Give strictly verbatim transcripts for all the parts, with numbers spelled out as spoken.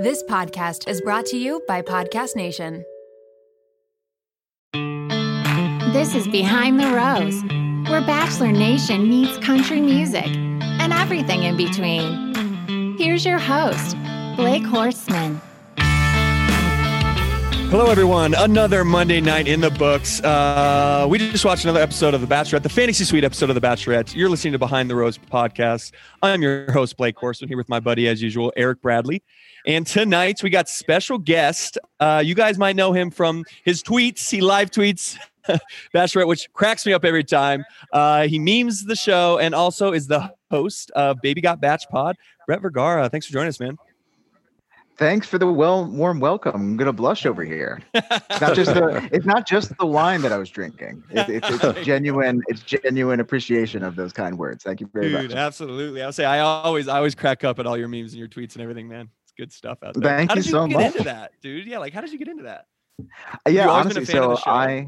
This podcast is brought to you by Podcast Nation. This is Behind the Rose, where Bachelor Nation meets country music and everything in between. Here's your host, Blake Horstman. Hello, everyone. Another Monday night in the books. Uh, we just watched another episode of The Bachelorette, the Fantasy Suite episode of The Bachelorette. You're listening to Behind the Rose podcast. I'm your host, Blake Horstman, here with my buddy, as usual, Eric Bradley. And tonight, we got special guest. Uh, you guys might know him from his tweets. He live tweets Bachelorette, which cracks me up every time. Uh, he memes the show and also is the host of Baby Got Bach Pod. Brett Vergara, thanks for joining us, man. Thanks for the well warm welcome. I'm gonna blush over here. It's not just the it's not just the wine that I was drinking. It, it, it's it's genuine. It's genuine appreciation of those kind words. Thank you very Dude, much. Dude, absolutely. I'll say I always I always crack up at all your memes and your tweets and everything, man. It's good stuff out there. Thank how you did you so get much. Into that, dude? Yeah, like how did you get into that? Yeah, honestly, so I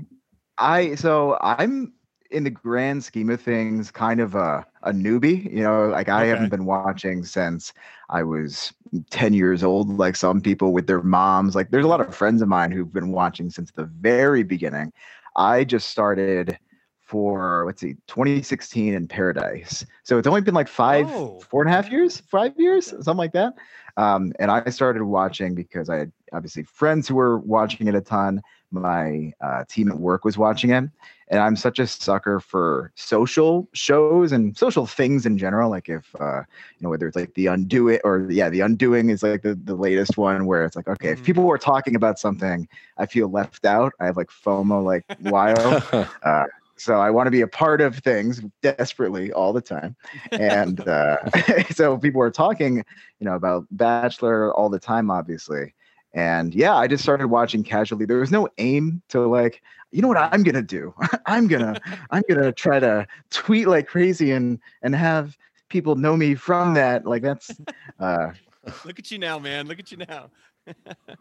I so I'm in the grand scheme of things kind of a a newbie, you know, like I okay. haven't been watching since I was ten years old, like some people with their moms. Like there's a lot of friends of mine who've been watching since the very beginning. I just started for, let's see, twenty sixteen in Paradise. So it's only been like five, oh. four and a half years, five years, something like that. Um, and I started watching because I had obviously friends who were watching it a ton. My uh, team at work was watching it. And I'm such a sucker for social shows and social things in general. Like if, uh, you know, whether it's like The Undoing or yeah, The Undoing is like the, the latest one where it's like, okay, if people were talking about something, I feel left out. I have like FOMO, like wild. uh, so I want to be a part of things desperately all the time. And uh, so people are talking, you know, about Bachelor all the time, obviously. And yeah, I just started watching casually. There was no aim to like, you know what I'm going to do? I'm going to, I'm going to try to tweet like crazy and, and have people know me from that. Like that's, uh, look at you now, man. Look at you now.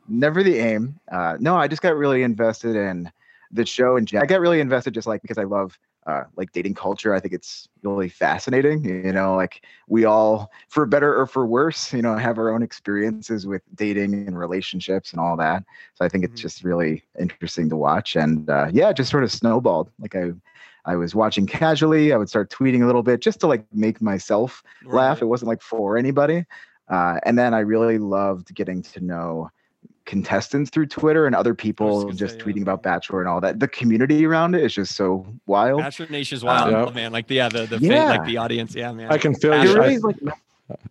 Never the aim. Uh, no, I just got really invested in the show. And I got really invested just like, because I love Uh, like dating culture. I think it's really fascinating. You know, like we all, for better or for worse, you know, have our own experiences with dating and relationships and all that. So I think it's just really interesting to watch. And uh, yeah, it just sort of snowballed. Like I, I was watching casually. I would start tweeting a little bit just to like make myself right. laugh. It wasn't like for anybody. Uh, and then I really loved getting to know contestants through Twitter and other people just say, tweeting yeah. about Bachelor and all that. The community around it is just so wild. Bachelor Nation is wild, uh, man. Like the yeah, the, the yeah. Fate, like the audience, yeah, man. I can feel Bachelor. you. I, like,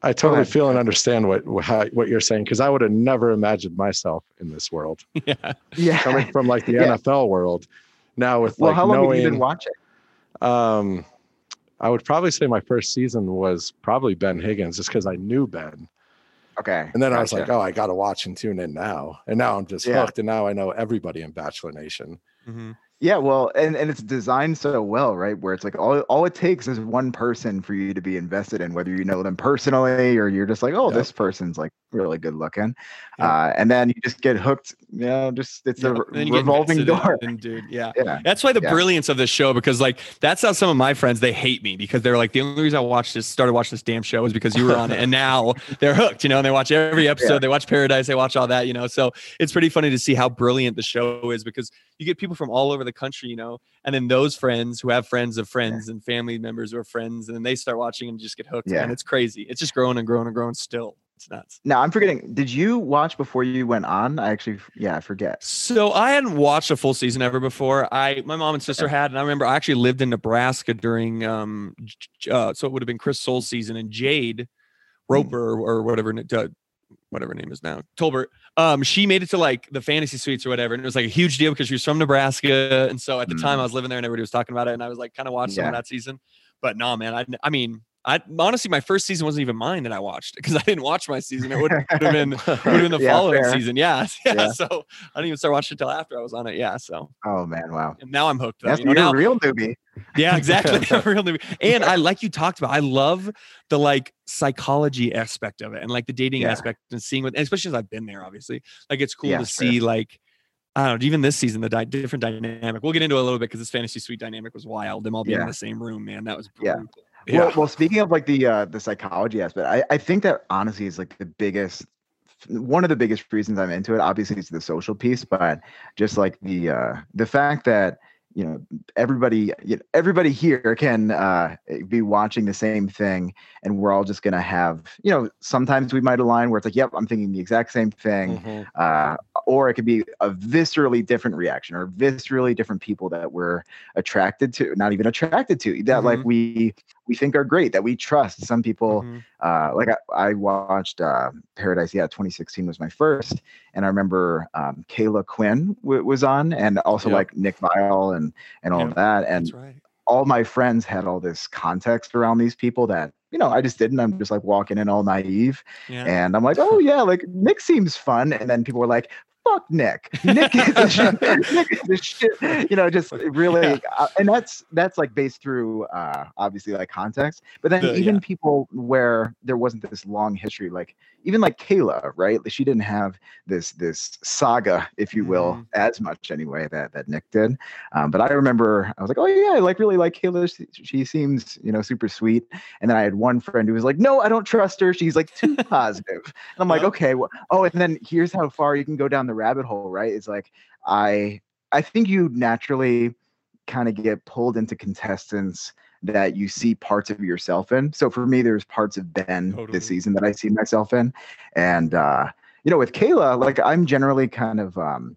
I totally feel and understand what how, what you're saying because I would have never imagined myself in this world. Yeah, yeah. Coming from like the yeah. N F L world now with well, like how long knowing, have you been watching? Um, I would probably say my first season was probably Ben Higgins, just because I knew Ben. Okay. And then gotcha. I was like, oh, I got to watch and tune in now. And now I'm just yeah. hooked. And now I know everybody in Bachelor Nation. Mm-hmm. Yeah. Well, and, and it's designed so well, right? Where it's like all, all it takes is one person for you to be invested in, whether you know them personally or you're just like, oh, yep. this person's like really good looking. Yep. Uh, and then you just get hooked, you know, just it's yep. a re- revolving door. In, dude. Yeah. yeah. That's why the yeah. brilliance of this show, because like that's how some of my friends, they hate me because they're like, the only reason I watched this, started watching this damn show is because you were on it. And now they're hooked, you know, and they watch every episode, yeah. they watch Paradise, they watch all that, you know. So it's pretty funny to see how brilliant the show is because you get people from all over the country, you know, and then those friends who have friends of friends yeah. and family members who are friends, and then they start watching and just get hooked. Yeah. And it's crazy. It's just growing and growing and growing still. It's nuts. Now I'm forgetting. Did you watch before you went on? I actually, yeah, I forget. So I hadn't watched a full season ever before. I, my mom and sister yeah. had, and I remember I actually lived in Nebraska during, um, uh, so it would have been Chris Soul's season and Jade Roper mm. or whatever, uh, whatever her name is now, Tolbert, um, she made it to like the Fantasy Suites or whatever. And it was like a huge deal because she was from Nebraska. And so at the mm. time I was living there and everybody was talking about it. And I was like kind of watching yeah. some of that season. But no, nah, man, I, I mean, I honestly, my first season wasn't even mine that I watched because I didn't watch my season. It would have been, been the yeah, following fair. season. Yeah, yeah. Yeah. So I didn't even start watching it until after I was on it. Yeah. So. Oh, man. Wow. And now I'm hooked. Though, That's you know, now, a real newbie. Yeah, exactly. A real newbie. And I like you talked about, I love the like psychology aspect of it and like the dating yeah. aspect and seeing what, and especially as I've been there, obviously. Like it's cool yeah, to see fair. like, I don't know, even this season, the di- different dynamic. We'll get into it a little bit because this Fantasy Suite dynamic was wild. Them all being yeah. in the same room, man. That was brutal. Yeah. Yeah. Well, well, speaking of like the uh, the psychology aspect, I, I think that honestly is like the biggest one of the biggest reasons I'm into it, obviously, is the social piece, but just like the uh, the fact that, you know, everybody, you know, everybody here can uh, be watching the same thing, and we're all just going to have, you know, sometimes we might align where it's like, yep, I'm thinking the exact same thing. Mm-hmm. Uh, or it could be a viscerally different reaction, or viscerally different people that we're attracted to, not even attracted to, that mm-hmm. like we, we think are great, that we trust. Some people, mm-hmm. uh, like I, I watched uh, Paradise. Yeah. twenty sixteen was my first. And I remember um, Kayla Quinn w- was on, and also yep. like Nick Viall and, and all yep. of that. And right. all my friends had all this context around these people that, you know, I just didn't. I'm just like walking in all naive. Yeah. And I'm like, oh yeah, like Nick seems fun. And then people were like, fuck Nick. Nick is the shit. Nick is the shit. You know, just really. Yeah. Uh, and that's that's like based through uh, obviously like context. But then the, even yeah. people where there wasn't this long history, like even like Kayla, right? She didn't have this this saga, if you will, mm-hmm. as much anyway that that Nick did. Um, but I remember I was like, oh yeah, I like really like Kayla. She, she seems, you know, super sweet. And then I had one friend who was like, no, I don't trust her. She's like too positive. And I'm like, okay, well, oh, and then here's how far you can go down the rabbit hole, right? It's like I I think you naturally kind of get pulled into contestants that you see parts of yourself in. So for me, there's parts of Ben totally. This season that I see myself in. And uh, you know, with Kayla, like I'm generally kind of um,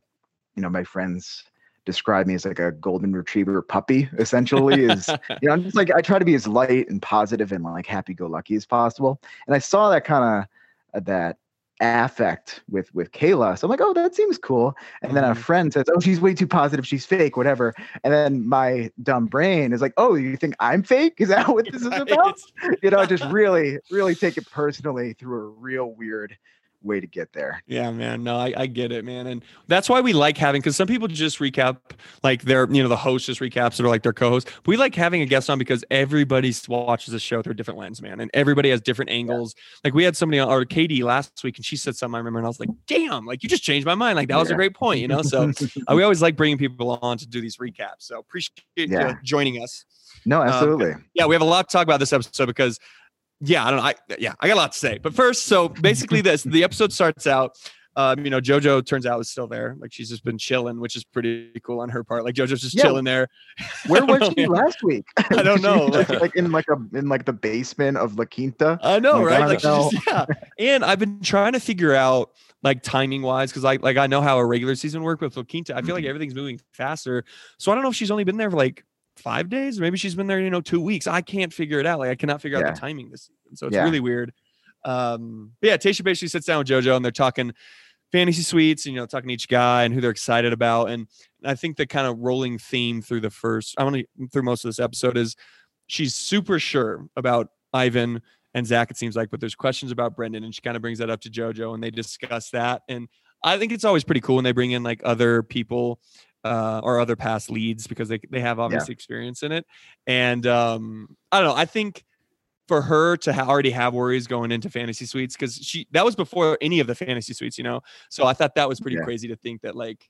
you know, my friends describe me as like a golden retriever puppy, essentially. Is you know, I'm just like I try to be as light and positive and like happy go lucky as possible. And I saw that kind of uh, that affect with with Kayla, so I'm like, oh, that seems cool. And then a friend says, oh, she's way too positive, she's fake, whatever. And then my dumb brain is like, oh, you think I'm fake? Is that what this is about? You know, just really really take it personally through a real weird way to get there. Yeah, man. No, I, I get it, man. And that's why we like having, because some people just recap like their, you know, the host just recaps it or like their co-host. We like having a guest on because everybody watches the show through a different lens, man. And everybody has different angles. Yeah. Like we had somebody on, or Katie last week, and she said something I remember, and I was like, damn, like you just changed my mind. Like that yeah. was a great point, you know? So uh, we always like bringing people on to do these recaps. So appreciate yeah. you joining us. No, absolutely. Um, yeah. We have a lot to talk about this episode because Yeah, I don't know. I, yeah, I got a lot to say. But first, so basically this, the episode starts out, um, you know, Jojo turns out is still there. Like she's just been chilling, which is pretty cool on her part. Like Jojo's just yeah. chilling there. Where was she last week? I don't know. Like, like in like a in like the basement of La Quinta. I know, like, right? I like she's just, yeah. And I've been trying to figure out like timing wise, because like like I know how a regular season worked with La Quinta. I feel like everything's moving faster. So I don't know if she's only been there for like five days, maybe she's been there, you know, two weeks. I can't figure it out. Like I cannot figure yeah. out the timing this season. So it's yeah. really weird. Um, but yeah, Tayshia basically sits down with Jojo and they're talking fantasy suites and, you know, talking to each guy and who they're excited about. And I think the kind of rolling theme through the first, I want to through most of this episode is she's super sure about Ivan and Zach, it seems like, but there's questions about Brendan, and she kind of brings that up to Jojo and they discuss that. And I think it's always pretty cool when they bring in like other people Uh, or other past leads, because they they have obviously yeah. experience in it. And um, I don't know. I think for her to ha- already have worries going into fantasy suites, because she that was before any of the fantasy suites, you know. So I thought that was pretty yeah. crazy to think that, like,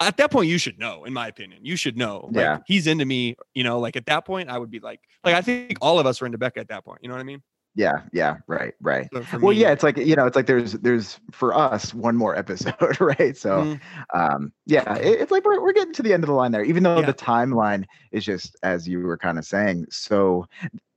at that point you should know. In my opinion, you should know. Like, yeah, he's into me, you know. Like at that point, I would be like, like I think all of us were into Becca at that point. You know what I mean? Yeah. Yeah. Right. Right. So me, well, yeah, it's like, you know, it's like there's, there's for us one more episode, right? So, mm-hmm. um, yeah, it, it's like we're we're getting to the end of the line there, even though yeah. the timeline is just, as you were kind of saying, so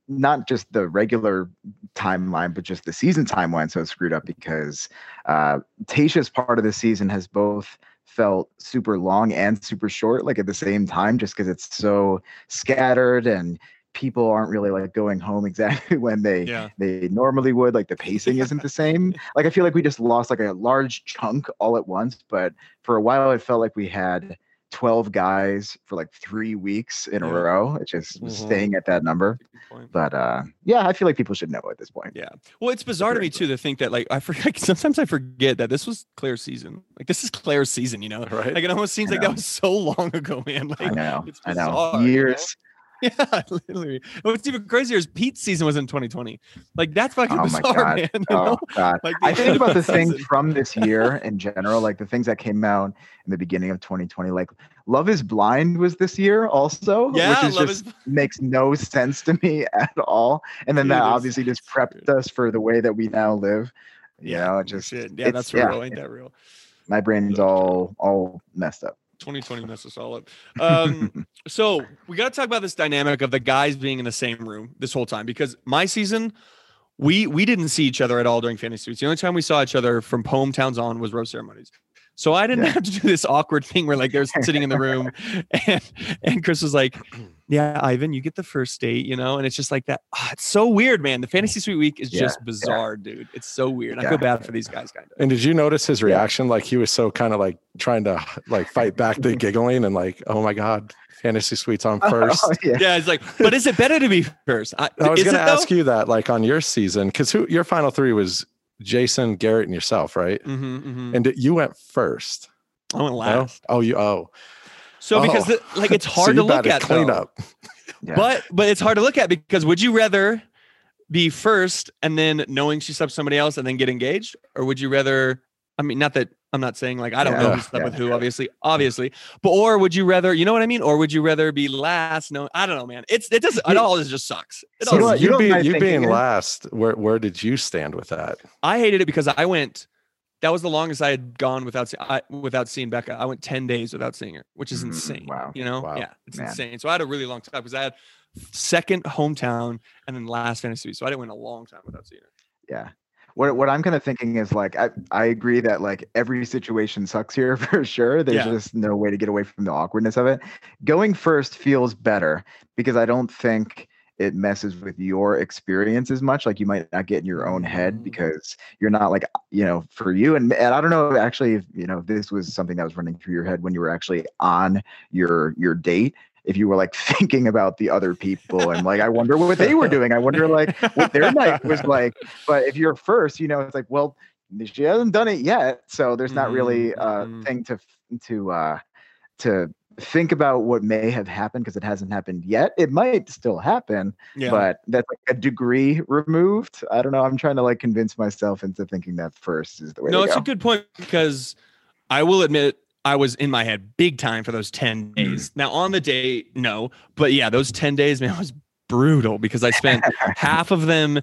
not just the regular timeline, but just the season timeline. So it's screwed up because uh, Tayshia's part of the season has both felt super long and super short, like at the same time, just because it's so scattered and people aren't really like going home exactly when they yeah. they normally would. Like the pacing isn't the same. Like I feel like we just lost like a large chunk all at once, but for a while it felt like we had twelve guys for like three weeks in yeah. a row. It just was mm-hmm. staying at that number. But uh yeah, I feel like people should know at this point. Yeah. Well, it's bizarre it's to me too to think that like I forget sometimes I forget that this was Claire's season. Like this is Claire's season, you know? Right. Like it almost seems like that was so long ago, man. Like I know. It's bizarre, I know. Years. You know? Yeah, literally. What's even crazier is Pete's season was in twenty twenty. Like that's fucking oh bizarre, my God. Man. You know? Oh God! Like, I think about the things from this year in general, like the things that came out in the beginning of twenty twenty. Like Love Is Blind was this year also, yeah, which is Love just is... makes no sense to me at all. And then Dude, that obviously just prepped us for the way that we now live. You yeah, know, just shit. Yeah, that's yeah, real. Ain't that real? My brain's all all messed up. twenty twenty messed us all up. Um, so we got to talk about this dynamic of the guys being in the same room this whole time, because my season, we we didn't see each other at all during fantasy suites. The only time we saw each other from hometowns on was rose ceremonies. So I didn't yeah. have to do this awkward thing where like they're sitting in the room and, and Chris was like, yeah, Ivan, you get the first date, you know? And it's just like that. Oh, it's so weird, man. The fantasy suite week is yeah, just bizarre, yeah. dude. It's so weird. Yeah. I feel bad for these guys. Kind of. And did you notice his reaction? Like he was so kind of like trying to like fight back the giggling and like, oh my God, fantasy suites on first. Oh, yeah. yeah. It's like, but is it better to be first? I, I was going to ask though? you that like on your season, because who your final three was Jason, Garrett, and yourself, right? Mm-hmm, mm-hmm. And you went first. I went last. Oh, oh you oh. So oh. because the, like it's hard so you to look at clean though. up. yeah. But but it's hard to look at because would you rather be first and then knowing she slept with somebody else and then get engaged, or would you rather? I mean, not that I'm not saying like I don't yeah. know who slept yeah. with who, obviously, obviously. But or would you rather? You know what I mean? Or would you rather be last? No, I don't know, man. It's it doesn't. It all just sucks. It so all, you you, be, you thinking, being last. Where where did you stand with that? I hated it because I went. That was the longest I had gone without I, without seeing Becca. I went ten days without seeing her, which is insane. Mm, wow. You know? Wow. Yeah, it's man. insane. So I had a really long time because I had second hometown and then last fantasy. So I didn't win a long time without seeing her. Yeah. What what I'm kind of thinking is like, I, I agree that like every situation sucks here for sure. There's yeah. just no way to get away from the awkwardness of it. Going first feels better because I don't think it messes with your experience as much. Like you might not get in your own head because you're not like, you know, for you. And, and I don't know actually if, you know, if this was something that was running through your head when you were actually on your your date. If you were like thinking about the other people and like, I wonder what they were doing. I wonder like what their night was like. But if you're first, you know, it's like, well, she hasn't done it yet. So there's not really a mm-hmm. thing to, to, uh, to think about what may have happened because it hasn't happened yet. It might still happen, yeah. but that's like a degree removed. I don't know. I'm trying to like convince myself into thinking that first is the way to go. No, it's a good point because I will admit I was in my head big time for those ten days. Now on the day, no, but yeah, those ten days, man, was brutal because I spent half of them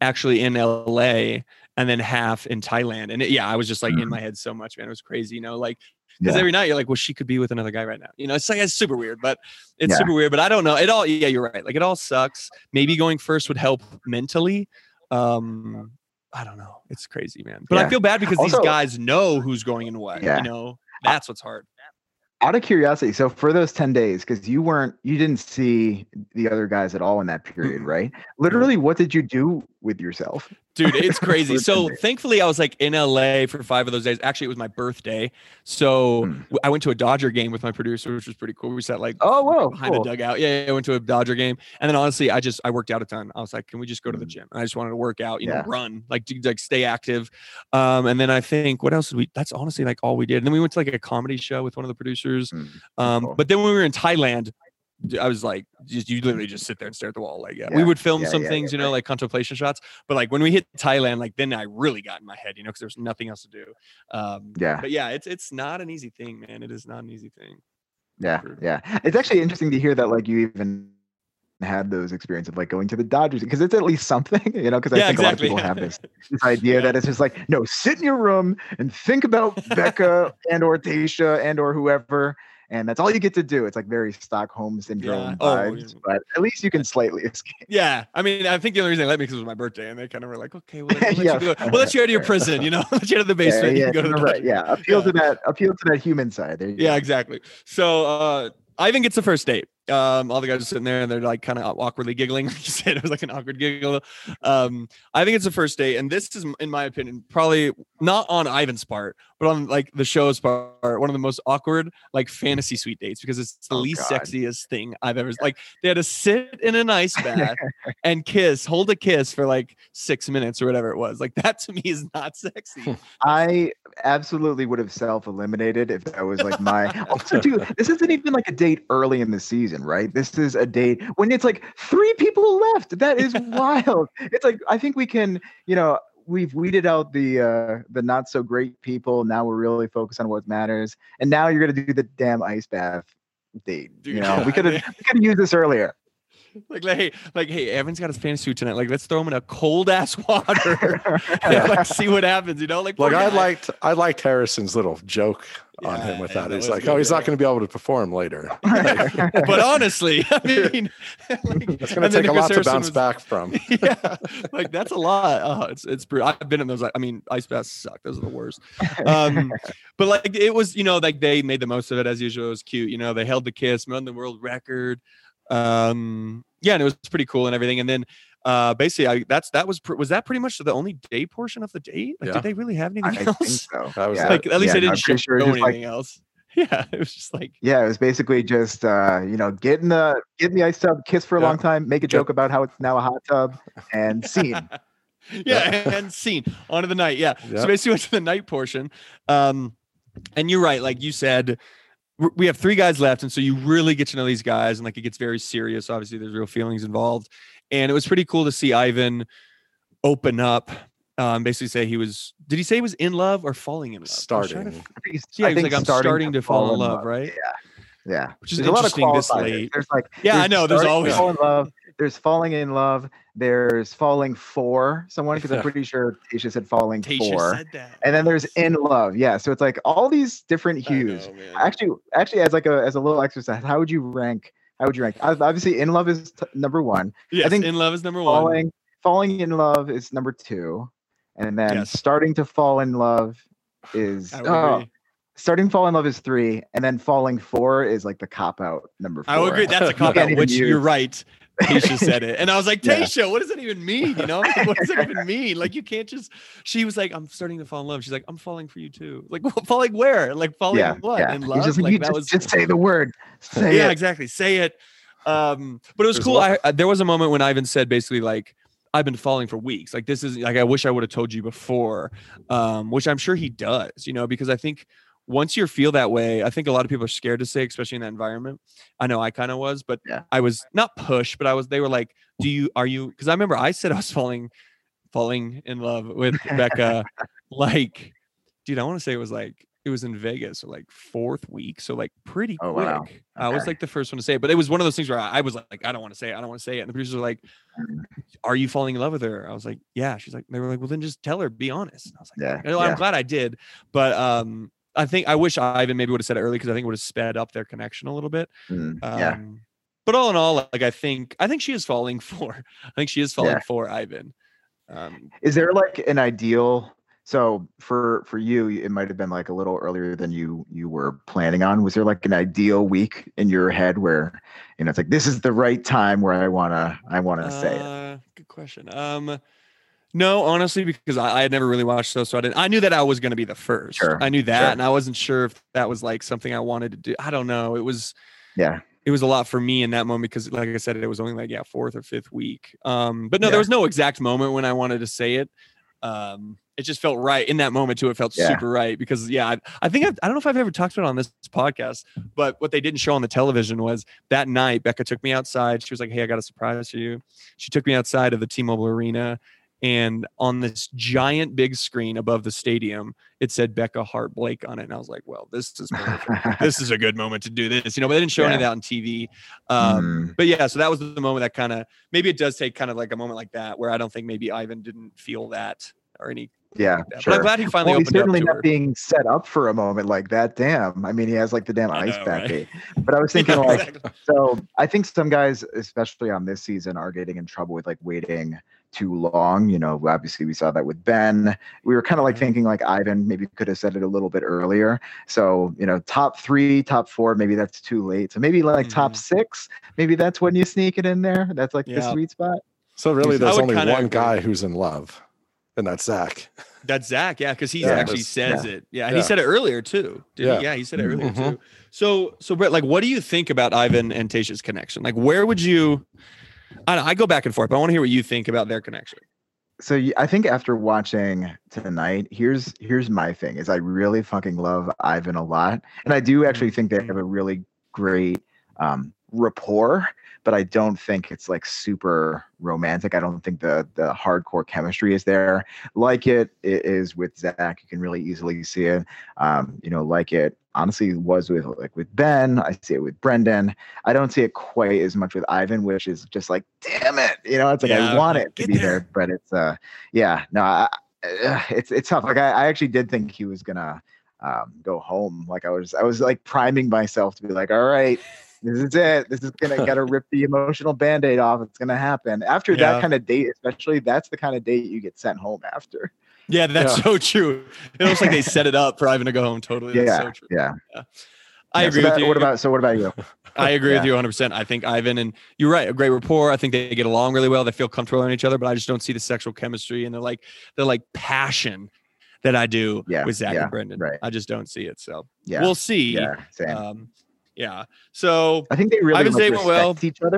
actually in L A and then half in Thailand. And it, yeah, I was just like in my head so much, man. It was crazy, you know, like, because yeah. every night you're like, well, she could be with another guy right now. You know, it's like, it's super weird, but it's yeah. super weird, but I don't know. It all, yeah, you're right. Like it all sucks. Maybe going first would help mentally. Um, I don't know. It's crazy, man. But yeah. I feel bad because also, these guys know who's going and what, yeah. you know? That's what's hard. Out of curiosity, so for those ten days, because you weren't, you didn't see the other guys at all in that period, right? Literally, what did you do with yourself? Dude, it's crazy. So thankfully, I was like in L A for five of those days. Actually, it was my birthday. So hmm. I went to a Dodger game with my producer, which was pretty cool. We sat like oh, whoa, behind cool. a dugout. Yeah, yeah, I went to a Dodger game. And then honestly, I just, I worked out a ton. I was like, can we just go to the gym? And I just wanted to work out, you yeah. know, run, like, do, like stay active. Um, and then I think, what else did we, that's honestly like all we did. And then we went to like a comedy show with one of the producers. Hmm. Um, cool. But then when we were in Thailand, I was like, just, you literally just sit there and stare at the wall. Like, yeah, yeah. we would film yeah, some yeah, things, yeah, you know, right. like contemplation shots. But like when we hit Thailand, like then I really got in my head, you know, because there's nothing else to do. Um, yeah. But yeah, it's it's not an easy thing, man. It is not an easy thing. Yeah, yeah. It's actually interesting to hear that like you even had those experiences of like going to the Dodgers because it's at least something, you know, because I yeah, think exactly. a lot of people have this, this idea yeah. that it's just like, no, sit in your room and think about Becca and or Tayshia and or whoever. And that's all you get to do. It's like very Stockholm syndrome yeah. vibes, oh, yeah. but at least you can slightly escape. Yeah. I mean, I think the only reason they let me because it was my birthday and they kind of were like, okay, well, let's, yeah. you, well, let's you out of your prison, you know, let's you out of the basement. Yeah, yeah, you can go to the right. yeah. appeal yeah. to that, appeal to that human side. There you yeah, go. exactly. So uh, Ivan gets the first date. Um, all the guys are sitting there and they're like kind of awkwardly giggling. Like you said, it was like an awkward giggle. Um, I think it's the first date, and this is, in my opinion, probably not on Ivan's part, but on like the show's part, one of the most awkward like fantasy suite dates because it's the oh, least God. sexiest thing I've ever. Like they had to sit in an ice bath and kiss, hold a kiss for like six minutes or whatever it was. Like that to me is not sexy. I absolutely would have self-eliminated if that was like my. Also, dude, this isn't even like a date early in the season. Right, this is a date when it's like three people left. That is wild. It's like I think we can, you know, we've weeded out the uh, the not so great people. Now we're really focused on what matters. And now you're gonna do the damn ice bath date. Dude, you know, yeah, we could have we could have used this earlier. Like, like, hey, like, hey, Evan's got his fantasy suit tonight. Like, let's throw him in a cold ass water and like see what happens, you know? Like, like I liked I liked Harrison's little joke yeah, on him with that. He's like, good, oh, he's right? not going to be able to perform later. Like, but honestly, I mean, like, that's going to take a lot Harrison to bounce was, back from. Yeah, like that's a lot. Oh, it's it's brutal. I've been in those. Like, I mean, ice baths suck. Those are the worst. Um, but like it was, you know, like they made the most of it as usual. It was cute. You know, they held the kiss, won the world record. Um, yeah, and it was pretty cool and everything. And then uh, basically, I that's that was pr- was that pretty much the only day portion of the date. Like, yeah. Did they really have anything I else? I think so. Was yeah. Like, at least yeah, they didn't no, show sure anything like, else. Yeah, it was just like yeah, it was basically just uh, you know, get in the get in the ice tub, kiss for a yeah. long time, make a joke yeah. about how it's now a hot tub, and scene. yeah, yeah, and scene on to the night. Yeah, yeah. So basically, went to the night portion. Um, and you're right, like you said. We have three guys left. And so you really get to know these guys and like, it gets very serious. Obviously there's real feelings involved. And it was pretty cool to see Ivan open up, um, basically say he was, did he say he was in love or falling in love? Starting. I, to, yeah, I he was like, I'm starting, starting to fall, fall in love, love. Right? Yeah. Yeah. Which is there's interesting a lot of this late. There's like, yeah, there's I know. There's always fall in love. There's falling in love. There's falling for someone. Cause I'm pretty sure Tayshia said falling Tayshia for, said that. And then there's in love. Yeah. So it's like all these different hues. I know, actually, actually as like a, as a little exercise, how would you rank, how would you rank? Obviously in love is t- number one. Yes, I think in love is number one. Falling, falling in love is number two. And then yes. starting to fall in love is, oh, starting to fall in love is three. And then falling for is like the cop out number four. I would agree. That's a cop out, which use. You're right. Tayshia said it. And I was like, Tayshia, yeah. what does that even mean? You know, like, what does that even mean? Like, you can't just, she was like, I'm starting to fall in love. She's like, I'm falling for you too. Like, falling where? Like, falling yeah, in what? Yeah. In love? You just, like, you that just, was... just say the word. Say yeah, it. exactly. Say it. Um, but it was There's cool. I, I, there was a moment when Ivan said basically like, I've been falling for weeks. Like, this is like, I wish I would have told you before, um, which I'm sure he does, you know, because I think once you feel that way, I think a lot of people are scared to say, especially in that environment. I know I kind of was, but yeah. I was not pushed, but I was, they were like, do you, are you, because I remember I said I was falling, falling in love with Becca. Like, dude, I want to say it was like, it was in Vegas, so like fourth week. So like pretty oh, quick. Wow. Okay. I was like the first one to say it, but it was one of those things where I, I was like, I don't want to say it. I don't want to say it. And the producers were like, are you falling in love with her? I was like, yeah. She's like, they were like, well then just tell her, be honest. And I was like, yeah, yeah. I'm glad I did. But, um, I think I wish Ivan maybe would have said it early because I think it would have sped up their connection a little bit. Mm, yeah. Um, but all in all, like I think I think she is falling for. I think she is falling yeah. for Ivan. Um, is there like an ideal? So for for you, it might have been like a little earlier than you you were planning on. Was there like an ideal week in your head where you know it's like this is the right time where I wanna I wanna uh, say it? Good question. Um. No, honestly, because I, I had never really watched those, so I didn't. I knew that I was going to be the first. Sure, I knew that, sure. and I wasn't sure if that was like something I wanted to do. I don't know. It was, yeah, it was a lot for me in that moment because, like I said, it was only like yeah, fourth or fifth week. Um, but no, yeah. there was no exact moment when I wanted to say it. Um, it just felt right in that moment too. It felt yeah. super right because yeah, I, I think I've, I don't know if I've ever talked about it on this podcast, but what they didn't show on the television was that night Becca took me outside. She was like, "Hey, I got a surprise for you." She took me outside of the T-Mobile Arena. And on this giant big screen above the stadium, it said Becca Hart Blake on it. And I was like, well, this is this is a good moment to do this. You know, but they didn't show yeah. any of that on T V. Um, mm. But yeah, so that was the moment that kind of, maybe it does take kind of like a moment like that where I don't think maybe Ivan didn't feel that or any. Yeah, like sure. But I'm glad he finally well, opened he's certainly up to not her. Being set up for a moment like that. Damn, I mean, he has like the damn I ice know, back. Right? But I was thinking, yeah, like, exactly. so I think some guys, especially on this season, are getting in trouble with like waiting too long. You know, obviously we saw that with Ben. We were kind of like thinking like Ivan maybe could have said it a little bit earlier. So you know, top three, top four, maybe that's too late. So maybe like mm-hmm. top six, maybe that's when you sneak it in there. That's like yeah. the sweet spot. So really, there's only one agree. guy who's in love. And that's Zach. That's Zach, yeah, because he yeah, actually says yeah. it. Yeah, and yeah. he said it earlier too. Yeah. He? yeah, he said it earlier mm-hmm. too. So, so Brett, like, what do you think about Ivan and Tayshia's connection? Like, where would you? I don't, I go back and forth, but I want to hear what you think about their connection. So I think after watching tonight, here's here's my thing: is I really fucking love Ivan a lot, and I do actually think they have a really great um, rapport, but I don't think it's like super romantic. I don't think the the hardcore chemistry is there. Like it, it is with Zach. You can really easily see it. Um, you know, like it honestly was with like with Ben. I see it with Brendan. I don't see it quite as much with Ivan, which is just like, damn it. You know, it's like, yeah, I want it to be there. there, but it's uh, yeah, no, I, it's it's tough. Like I, I actually did think he was gonna um, go home. Like I was, I was like priming myself to be like, all right, this is it. This is going to got to rip the emotional Band-Aid off. It's going to happen. After yeah. that kind of date, especially, that's the kind of date you get sent home after. Yeah, that's yeah. so true. It looks like they set it up for Ivan to go home. Totally. That's yeah, so true. Yeah. yeah. I yeah, agree so that, with you. What about, so what about you? I agree yeah. with you one hundred percent. I think Ivan and you're right. A great rapport. I think they get along really well. They feel comfortable on each other, but I just don't see the sexual chemistry and they're like, they're like passion that I do yeah, with Zach yeah, and Brendan. Right. I just don't see it. So yeah. we'll see. Yeah, same. Um, Yeah. So I think they really like respect well. each other.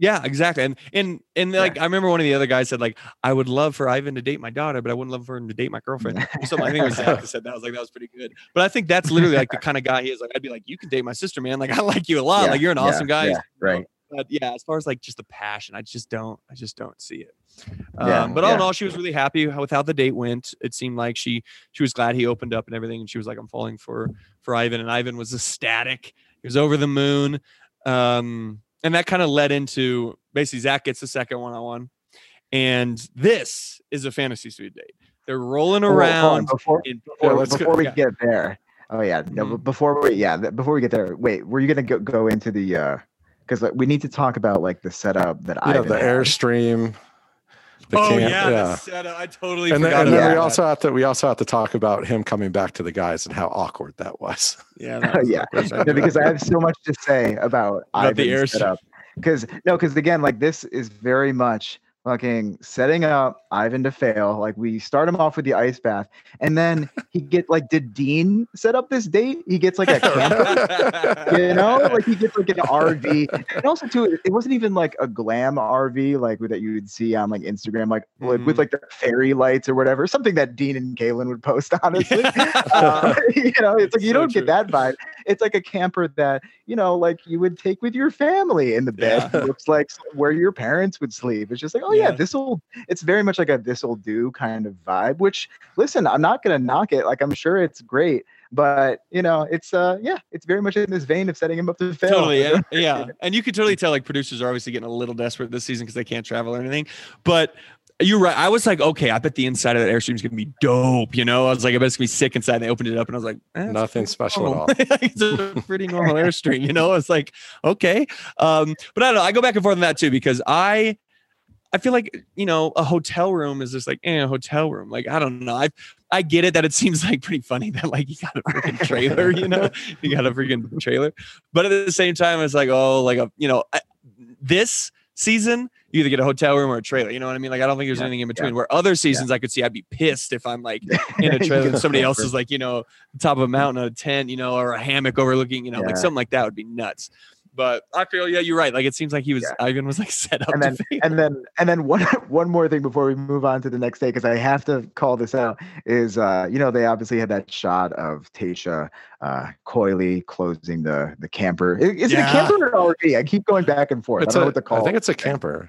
Yeah, exactly. And, and, and yeah. like, I remember one of the other guys said like, I would love for Ivan to date my daughter, but I wouldn't love for him to date my girlfriend. Something I think it was Zach that said that. I was like, that was pretty good. But I think that's literally like the kind of guy he is. Like, I'd be like, you can date my sister, man. Like, I like you a lot. Yeah, like you're an yeah, awesome guy. Yeah, right. But yeah, as far as like just the passion, I just don't, I just don't see it. Yeah, um, but all yeah. in all, she was really happy with how the date went. It seemed like she, she was glad he opened up and everything. And she was like, I'm falling for, for Ivan. And Ivan was ecstatic. He was over the moon. Um, and that kind of led into basically Zach gets the second one-on-one. And this is a fantasy suite date. They're rolling around. Oh, before in, before, oh, before we yeah. get there. Oh, yeah. No, mm-hmm. Before we yeah, before we get there. Wait, were you going to go, go into the uh, – because like, we need to talk about like the setup that I – the Airstream. The oh, camp, yeah, yeah. The setup. I totally and forgot then, and about then we that. also have to we also have to talk about him coming back to the guys and how awkward that was. Yeah, that was yeah. No, because I have so much to say about, about the air setup. Because no, because again, like this is very much fucking setting up Ivan to fail. Like we start him off with the ice bath, and then he get like, did Dean set up this date? He gets like a camper, you know, like he gets like an R V. And also too, it wasn't even like a glam R V like that you would see on like Instagram, like mm-hmm. with like the fairy lights or whatever, something that Dean and Kalen would post. Honestly, um, you know, it's like you so don't true. get that vibe. It's like a camper that you know, like you would take with your family in the bed. Yeah. It looks like where your parents would sleep. It's just like, oh. Yeah, yeah, this will, it's very much like a this'll do kind of vibe, which listen, I'm not going to knock it. Like, I'm sure it's great, but you know, it's, uh, yeah, it's very much in this vein of setting him up to fail. Totally. Yeah. yeah. And you can totally tell like producers are obviously getting a little desperate this season because they can't travel or anything, but you're right. I was like, okay, I bet the inside of that Airstream is going to be dope. You know, I was like, I bet it's gonna be sick inside. And they opened it up and I was like, eh, nothing special normal. at all. It's a pretty normal Airstream, you know, it's like, okay. Um, but I don't know. I go back and forth on that too, because I, I feel like, you know, a hotel room is just like, eh, a hotel room. Like, I don't know. I I get it that it seems like pretty funny that like you got a freaking trailer, you know, you got a freaking trailer. But at the same time, it's like, oh, like, a you know, I, this season, you either get a hotel room or a trailer. You know what I mean? Like, I don't think there's yeah, anything in between yeah. where other seasons yeah. I could see I'd be pissed if I'm like in a trailer and somebody else is like, you know, top of a mountain, a tent, you know, or a hammock overlooking, you know, yeah. like something like that would be nuts. But I feel, yeah, you're right. Like, it seems like he was, yeah. Ivan was like set up. And then, to and then, and then one, one more thing before we move on to the next day, because I have to call this out is, uh, you know, they obviously had that shot of Tayshia uh, coyly closing the, the camper. Is yeah. it a camper or an R V? I keep going back and forth. It's I don't a, know what to call I think it's a camper.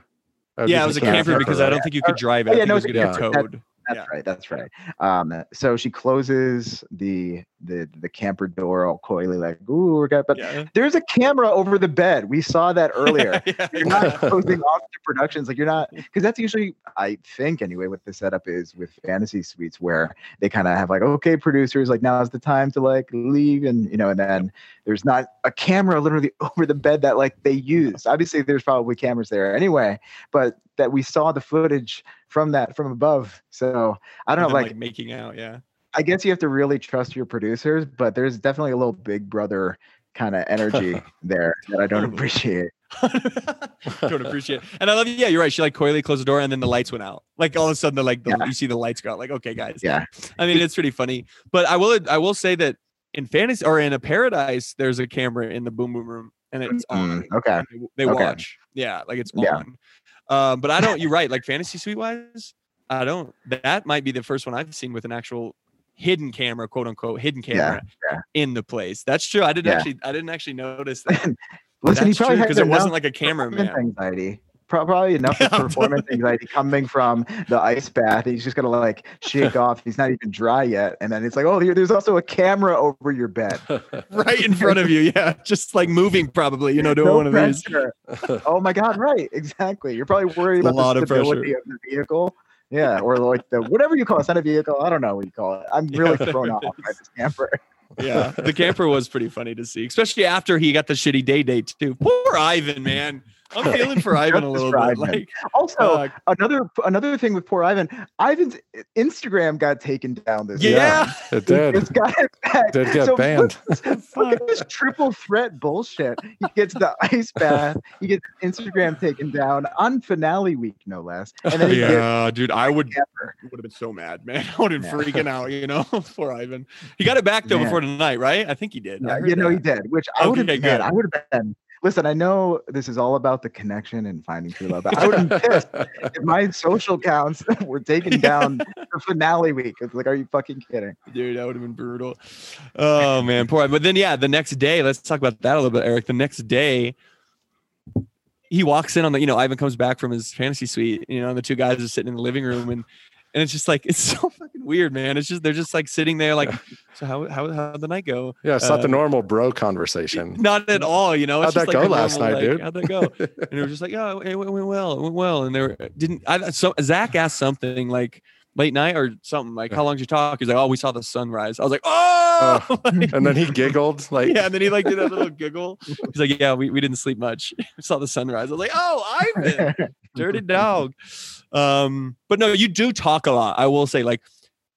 Yeah, it was a camper, camper because right? I don't think you could drive it. Oh, yeah, no, it was going to get towed. That's yeah. right. That's right. Um, so she closes the the the camper door all coyly, like, ooh, we're got. But yeah. there's a camera over the bed. We saw that earlier. yeah. You're not closing off the productions, like you're not, because that's usually, I think anyway, what the setup is with fantasy suites, where they kind of have like, okay, producers, like now's the time to like leave, and you know, and then there's not a camera literally over the bed that like they used. Obviously, there's probably cameras there anyway, but that we saw the footage from that from above. So I don't know, like, like making out. Yeah. I guess you have to really trust your producers, but there's definitely a little Big Brother kind of energy there that I don't appreciate. don't appreciate it. And I love you. Yeah, you're right. She like coyly closed the door and then the lights went out. Like all of a sudden the like the, yeah. you see the lights go out. Like, okay guys. Yeah. I mean, it's pretty funny, but I will, I will say that in fantasy or in a paradise, there's a camera in the boom boom room and it's on. Mm, okay. They, they okay. watch. Yeah. Like it's on. Yeah. Um, but I don't, you're right. Like fantasy suite wise, I don't, that might be the first one I've seen with an actual hidden camera, quote unquote, hidden camera yeah, yeah. in the place. That's true. I didn't yeah. actually, I didn't actually notice that. Listen, that's he probably true because it wasn't like a cameraman anxiety. Probably enough of performance anxiety coming from the ice bath. He's just gonna like shake off. He's not even dry yet, and then it's like, oh, here, there's also a camera over your bed, right in front of you. Yeah, just like moving, probably. You know, doing no one of pressure. These. Oh my God! Right, exactly. You're probably worried about the stability of, of the vehicle. Yeah, or like the whatever you call it. It's not a vehicle. I don't know what you call it. I'm really yeah, thrown off by this camper. Yeah, the camper was pretty funny to see, especially after he got the shitty day date too. Poor Ivan, man. I'm feeling for Ivan a little bit. Like, also, uh, another another thing with poor Ivan, Ivan's Instagram got taken down this year. Yeah, it did. It got it back. Did get so banned. Look, look at this triple threat bullshit. He gets the ice bath. He gets Instagram taken down on finale week, no less. And then yeah, gets, dude, I would would have been so mad, man. I would have been yeah. freaking out, you know, poor Ivan. He got it back, though, man. Before tonight, right? I think he did. Yeah, you know, that. He did, which I okay, would have been good. I would have been. Listen, I know this is all about the connection and finding true love. I would be pissed if my social accounts were taken down for finale week. It's like, are you fucking kidding? Dude, that would have been brutal. Oh, man. Poor. But then, yeah, the next day, let's talk about that a little bit, Eric. The next day, he walks in on the, you know, Ivan comes back from his fantasy suite, you know, and the two guys are sitting in the living room and And it's just like, it's so fucking weird, man. It's just, they're just like sitting there like, so how, how, how'd the night go? Yeah. It's not uh, the normal bro conversation. Not at all. You know, it's how'd just that like go last normal, night, like, dude? How'd that go? And they were just like, oh, it went well, it went well. And they were, didn't, I, so Zach asked something like late night or something like, how long did you talk? He's like, oh, we saw the sunrise. I was like, oh, oh. Like, and then he giggled. Like, yeah. And then he like did a little giggle. He's like, yeah, we, we didn't sleep much. We saw the sunrise. I was like, oh, Ivan, dirty dog. Um, but no, you do talk a lot. I will say, like,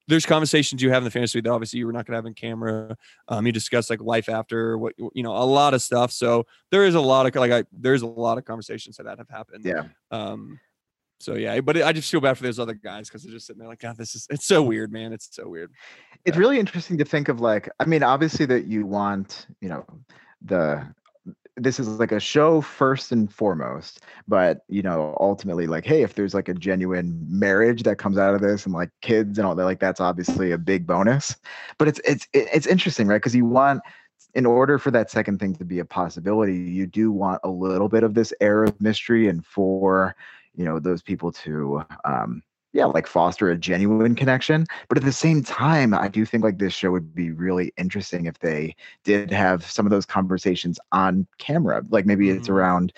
there's conversations you have in the fantasy that obviously you were not going to have on camera. Um, you discuss like life after, what, you know, a lot of stuff. So there is a lot of like, I, there's a lot of conversations that have happened. Yeah. Um, so yeah, but I just feel bad for those other guys because they're just sitting there like, God, this is, it's so weird, man. It's so weird. It's yeah. really interesting to think of like, I mean, obviously that you want, you know, the, this is like a show first and foremost, but you know, ultimately like, hey, if there's like a genuine marriage that comes out of this and like kids and all that, like that's obviously a big bonus, but it's, it's, it's interesting, right? Cause you want, in order for that second thing to be a possibility, you do want a little bit of this air of mystery and for, you know, those people to, um, yeah, like foster a genuine connection. But at the same time, I do think like this show would be really interesting if they did have some of those conversations on camera. Like maybe mm-hmm. it's around,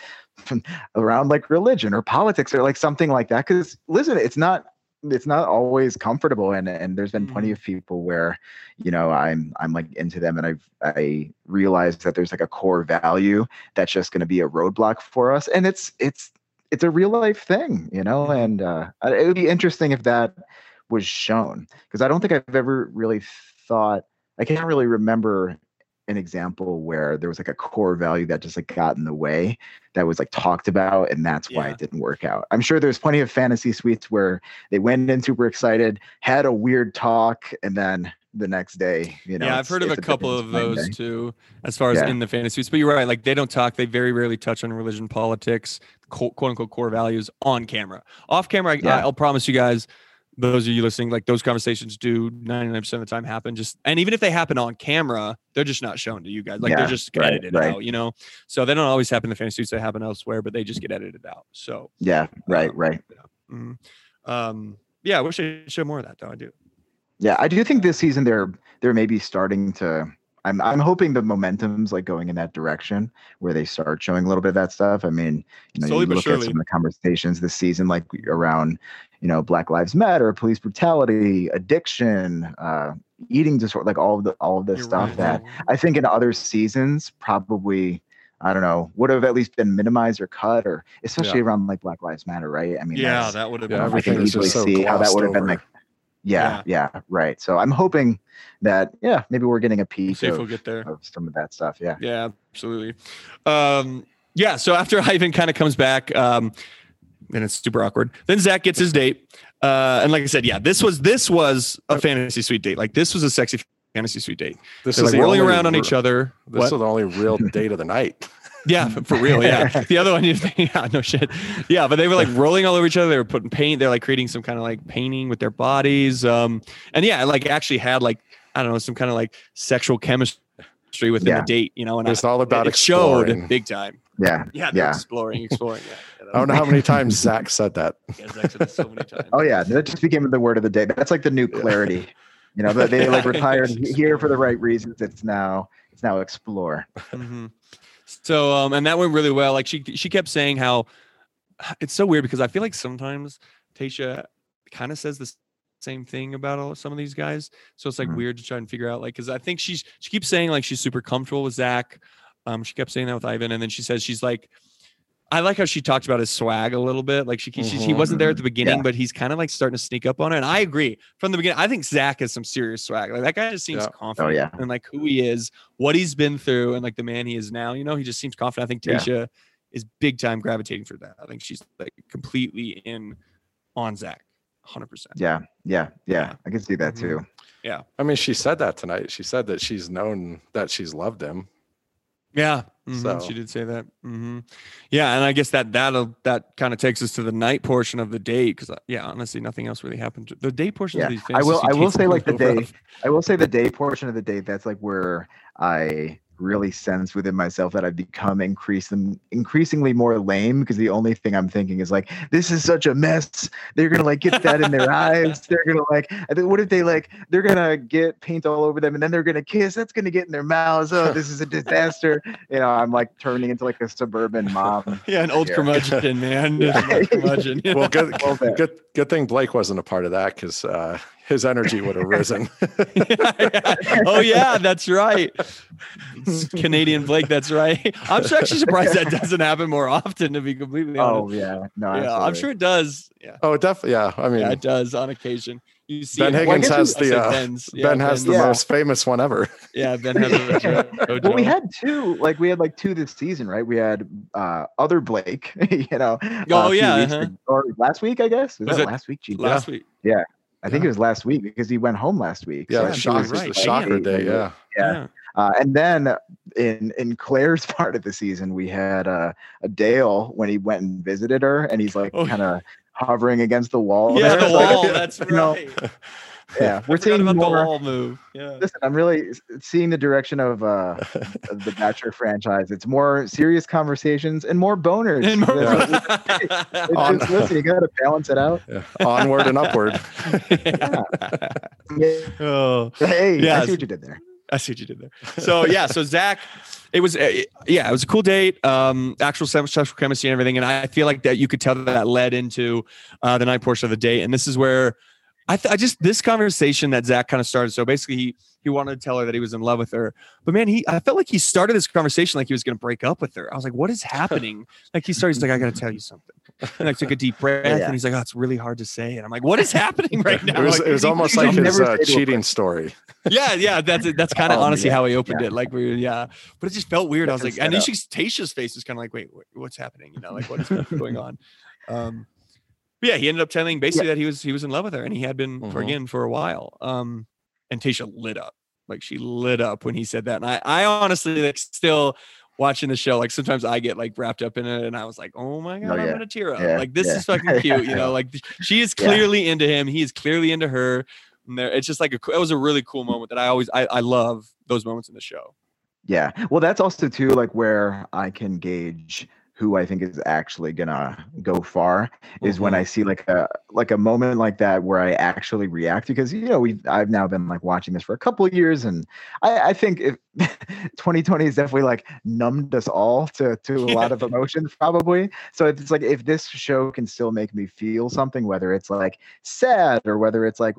around like religion or politics or like something like that. Cause listen, it's not, it's not always comfortable. And, and there's been plenty of people where, you know, I'm, I'm like into them and I've, I realized that there's like a core value that's just going to be a roadblock for us. And it's, it's, it's a real life thing, you know, and uh, it would be interesting if that was shown because I don't think I've ever really thought, I can't really remember an example where there was like a core value that just like got in the way that was like talked about. And that's why yeah. it didn't work out. I'm sure there's plenty of fantasy suites where they went in super excited, had a weird talk, and then the next day, you know. Yeah, I've heard of a couple of those too, as far as yeah. in the fantasy suites. But you're right, like they don't talk. They very rarely touch on religion, politics, quote unquote core values on camera. Off camera, yeah. I, I'll promise you guys, those of you listening, like those conversations do ninety-nine percent of the time happen. Just and even if they happen on camera, they're just not shown to you guys. Like yeah, they're just right, edited right. out, you know. So they don't always happen in the fantasy suites. They happen elsewhere, but they just get edited out. So yeah, right, um, right. Yeah. Mm-hmm. Um, yeah, I wish I showed more of that though. I do. Yeah, I do think this season they're they're maybe starting to. I'm I'm hoping the momentum's like going in that direction where they start showing a little bit of that stuff. I mean, you know, slowly you look at some of the conversations this season, like around, you know, Black Lives Matter, police brutality, addiction, uh, eating disorder, like all of the all of this You're stuff right. that I think in other seasons probably. I don't know, would have at least been minimized or cut or especially yeah. around like Black Lives Matter, right? I mean, yeah, that would have been. I can easily so see how that would have been like. Yeah, yeah, yeah, right. So I'm hoping that, yeah, maybe we're getting a peek of, we'll get there. Of some of that stuff. Yeah, yeah, absolutely. Um, yeah, so after Ivan kind of comes back, um, and it's super awkward, then Zach gets his date. Uh, and like I said, yeah, this was this was a fantasy suite date. Like this was a sexy fantasy suite date. This is like rolling around on each other. This was the only real date of the night. Yeah, for real. Yeah. The other one, yeah, no shit. Yeah, but they were like rolling all over each other. They were putting paint. They're like creating some kind of like painting with their bodies. Um, and yeah, like actually had like, I don't know, some kind of like sexual chemistry chemistry within yeah. the date, you know, and it's I, all about it exploring. Showed big time. Yeah. Yeah. yeah. Exploring, exploring. Yeah. Yeah, I don't know how many times Zach said that. Yeah, Zach said it so many times. Oh yeah. That just became the word of the day. That's like the new clarity, you know, that they like retired here for the right reasons. It's now, it's now explore. Mm-hmm. So, um, and that went really well. Like she, she kept saying how it's so weird because I feel like sometimes Tayshia kind of says this same thing about all, some of these guys. So it's like mm-hmm. weird to try and figure out, like, cause I think she's, she keeps saying like, she's super comfortable with Zach. Um, she kept saying that with Ivan. And then she says, she's like, I like how she talked about his swag a little bit. Like she, mm-hmm. she he wasn't there at the beginning, yeah. but he's kind of like starting to sneak up on it. And I agree from the beginning. I think Zach has some serious swag. Like that guy just seems yeah. confident oh, yeah. and like who he is, what he's been through, and like the man he is now, you know, he just seems confident. I think Tayshia yeah. is big time gravitating for that. I think she's like completely in on Zach. one hundred percent. Yeah, yeah, yeah. I can see that mm-hmm. too. Yeah. I mean, she said that tonight. She said that she's known that she's loved him. Yeah, mm-hmm. so. She did say that. Mm-hmm. Yeah, and I guess that that'll, that kind of takes us to the night portion of the date because yeah, honestly, nothing else really happened. The day portion yeah. of these I will I will say like the day rough. I will say the day portion of the date, that's like where I really sense within myself that I've become increasing, increasingly more lame because the only thing I'm thinking is like, this is such a mess. They're going to like get that in their eyes. They're going to like, what if they like, they're going to get paint all over them and then they're going to kiss. That's going to get in their mouths. Oh, this is a disaster. You know, I'm like turning into like a suburban mom. Yeah. An old curmudgeon, man. Yeah. Old curmudgeon. Well, good, good, good thing Blake wasn't a part of that because, uh, his energy would have risen. yeah, yeah. Oh yeah, that's right. It's Canadian Blake, that's right. I'm actually surprised that doesn't happen more often. To be completely honest. Oh yeah, no, yeah, I'm sure it does. Yeah. Oh, definitely. Yeah, I mean, yeah, it does on occasion. You see, Ben Higgins has the uh, Ben's. Yeah, Ben has Ben's. the yeah. most famous one ever. Yeah, Ben has. The Jojo. Well, we had two. Like we had like two this season, right? We had uh, other Blake. You know. Oh uh, yeah. Uh-huh. Ago, or last week, I guess. Was, was that it last week? G- last yeah. week. Yeah. I think yeah. it was last week because he went home last week. Yeah, so shocker, right. the shocker day. Yeah, yeah. yeah. Uh, and then in in Claire's part of the season, we had uh, a Dale when he went and visited her, and he's like oh. kind of hovering against the wall. Yeah, there. the like, wall. That's you know, right. Yeah, we're seeing about more, the wall move. Yeah. Listen, I'm really seeing the direction of, uh, of the Bachelor franchise. It's more serious conversations and more boners. And more yeah. it's, it's On, just, listen, you got to balance it out. Yeah. Onward and upward. yeah. Yeah. Oh. Hey, yes. I see what you did there. I see what you did there. So yeah, so Zach, it was it, yeah, it was a cool date. Um, actual sexual chemistry and everything, and I feel like that you could tell that, that led into uh, the night portion of the date, and this is where. I, th- I just this conversation that Zach kind of started. So basically, he he wanted to tell her that he was in love with her. But man, he I felt like he started this conversation like he was going to break up with her. I was like, what is happening? Like he started, he's like, I got to tell you something. And I took a deep breath, yeah. and he's like, oh, it's really hard to say. And I'm like, what is happening right now? It was, like, it was almost like his uh, cheating story. Yeah, yeah, that's that's kind of oh, honestly yeah. how he opened yeah. it. Like we, yeah, but it just felt weird. I was like, and then Tayshia's face was kind of like, wait, what's happening? You know, like what is going on? Um, Yeah, he ended up telling basically yeah. that he was he was in love with her, and he had been mm-hmm. for again for a while. Um, and Tayshia lit up, like she lit up when he said that. And I, I honestly like still watching the show. Like sometimes I get like wrapped up in it, and I was like, oh my god, oh, yeah. I'm gonna tear up. Yeah. Like this yeah. is fucking cute, you know. Like she is clearly yeah. into him, he is clearly into her. And there, it's just like a, it was a really cool moment that I always I, I love those moments in the show. Yeah, well, that's also too like where I can gauge who I think is actually gonna go far is mm-hmm. when I see like a like a moment like that where I actually react, because you know we I've now been like watching this for a couple of years, and I, I think if twenty twenty has definitely like numbed us all to to a lot of emotions probably. So it's like if this show can still make me feel something, whether it's like sad or whether it's like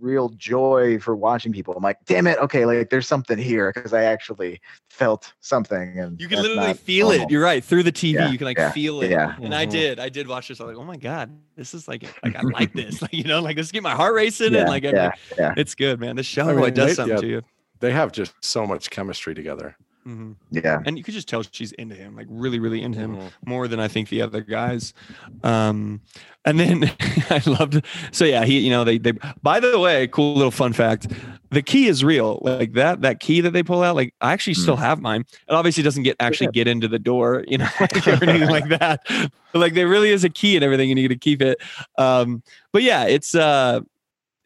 real joy for watching people, I'm like, damn it, okay, like there's something here because I actually felt something, and you can literally feel normal. It. You're right through the T V, yeah, you can like yeah, feel it, yeah. and I did. I did watch this. I was like, oh my god, this is like, like I like this, like you know, like let's get my heart racing, yeah, and like, yeah, yeah. it's good, man. This show I mean, really does they, something yeah, to you. They have just so much chemistry together. Mm-hmm. Yeah, and you could just tell she's into him, like really, really into him, mm-hmm. more than I think the other guys. Um, and then I loved. So yeah, he, you know, they, they. By the way, cool little fun fact: the key is real, like that. That key that they pull out, like I actually mm-hmm. still have mine. It obviously doesn't get actually get into the door, you know, like, or anything like that. But like there really is a key and everything, and you need to keep it. Um, but yeah, it's. Uh,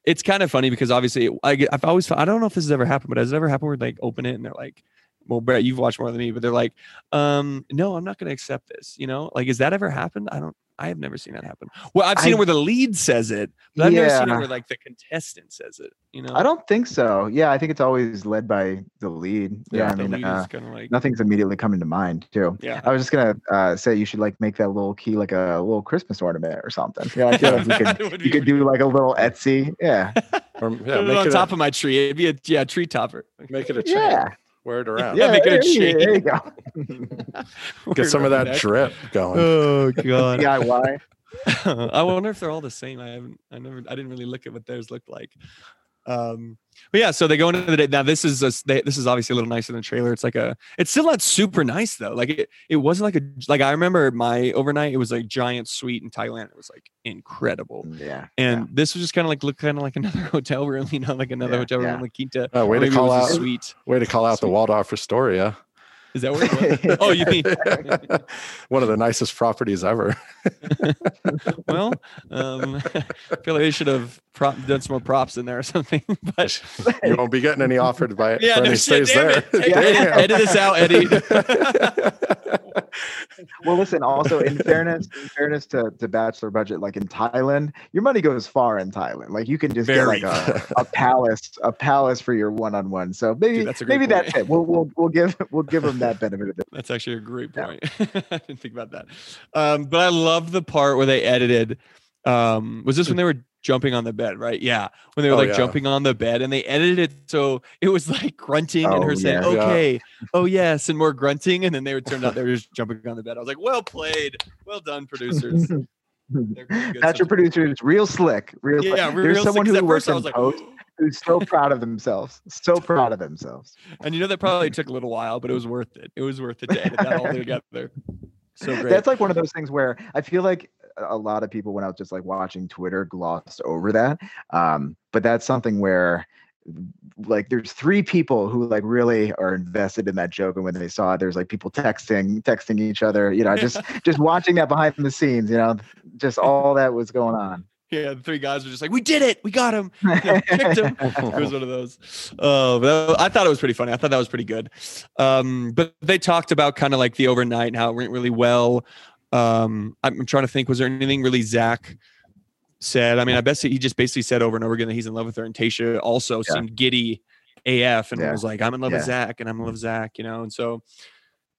it's kind of funny because obviously I, I've always, I don't know if this has ever happened, but has it ever happened where like open it and they're like, well, Brett, you've watched more than me, but they're like, um, no, I'm not going to accept this. You know, like, has that ever happened? I don't, I have never seen that happen. Well, I've seen I, it where the lead says it, but I've yeah. never seen it where like the contestant says it. You know, I don't think so. Yeah, I think it's always led by the lead. Yeah, yeah I mean, lead uh, like... nothing's immediately coming to mind too. Yeah, I was just gonna uh, say you should like make that little key like a little Christmas ornament or something. Yeah, I feel like you could, you could do like a little Etsy. Yeah, or, yeah, put it on top a, of my tree. It'd be a yeah tree topper. Make it a tree. Yeah. Wear it around. Yeah, make it a chain. There you go. Get some of that neck. Drip going. Oh god. D I Y. I wonder if they're all the same. I haven't. I never. I didn't really look at what theirs looked like. Um. But yeah. So they go into the day. Now this is a, they, this is obviously a little nicer than the trailer. It's like a. It's still not super nice though. Like it. It wasn't like a. Like I remember my overnight. It was like giant suite in Thailand. It was like incredible. Yeah. And yeah. this was just kind of like look kind of like another hotel room. You know, like another yeah, hotel room, yeah. La Quinta. Oh, way to call out. Suite. Way to call out suite. The Waldorf Astoria. Is that where it was? Oh, you mean one of the nicest properties ever. Well, um, I feel like they should have prop, done some more props in there or something. But you won't be getting any offered by yeah, no, any stays there. Yeah. Edit this out, Eddie. Well, listen, also in fairness, in fairness to, to Bachelor budget, like in Thailand, your money goes far in Thailand. Like you can just Very. get like a, a palace, a palace for your one-on-one. So maybe Dude, that's maybe point. that's it. We'll we'll we'll give we'll give them that benefit of it. That's actually a great point. Yeah. I didn't think about that. Um, but I love the part where they edited. Um, was this when they were jumping on the bed, right? Yeah. When they were oh, like yeah. jumping on the bed and they edited it. So it was like grunting oh, and her yeah, saying, okay, yeah. oh yes. And more grunting. And then they were turned out, they were just jumping on the bed. I was like, well played. Well done, producers. That's your producers. Real slick. Real yeah, slick. Real There's real someone who works in like, post who's so proud of themselves. So proud of themselves. And you know, that probably took a little while, but it was worth it. It was worth it to edit that all together. So great. That's like one of those things where I feel like a lot of people, when I was just like watching Twitter, glossed over that. Um, but that's something where like there's three people who like really are invested in that joke. And when they saw it, there's like people texting, texting each other, you know, just, just watching that behind the scenes, you know, just all that was going on. Yeah, the three guys were just like, we did it. We got him. You know, kicked him. It was one of those. Oh, but was, I thought it was pretty funny. I thought that was pretty good. Um, but they talked about kind of like the overnight and how it went really well. Um, I'm trying to think, was there anything really Zach said? I mean, I bet he just basically said over and over again that he's in love with her. And Tayshia also yeah. seemed giddy A F and yeah. was like, I'm in love yeah. with Zach and I'm in love with Zach, you know? And so,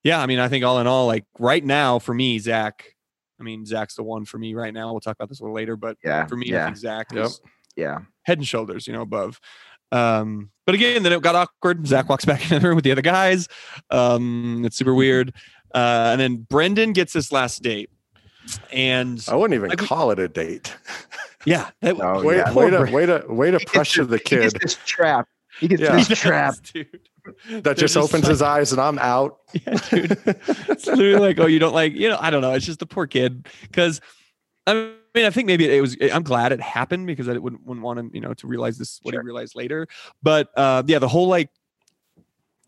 yeah, I mean, I think all in all, like right now for me, Zach, I mean, Zach's the one for me right now. We'll talk about this a little later, but yeah, for me, yeah. I think Zach is yeah. head and shoulders, you know, above. Um, but again, then it got awkward. Zach walks back in the room with the other guys. Um, it's super weird. Uh, and then Brendan gets this last date. And I wouldn't even like, call it a date. Yeah. That, oh, way, yeah. way, to, way to way to pressure the kid. He gets this trap. He gets yeah. this he trap. Does, dude. That They're just opens like, his eyes and I'm out. Yeah, dude. It's literally like, oh, you don't like, you know, I don't know. It's just the poor kid. Because I mean, I think maybe it was, I'm glad it happened because I wouldn't, wouldn't want him, you know, to realize this, what sure. he realized later. But uh, yeah, the whole like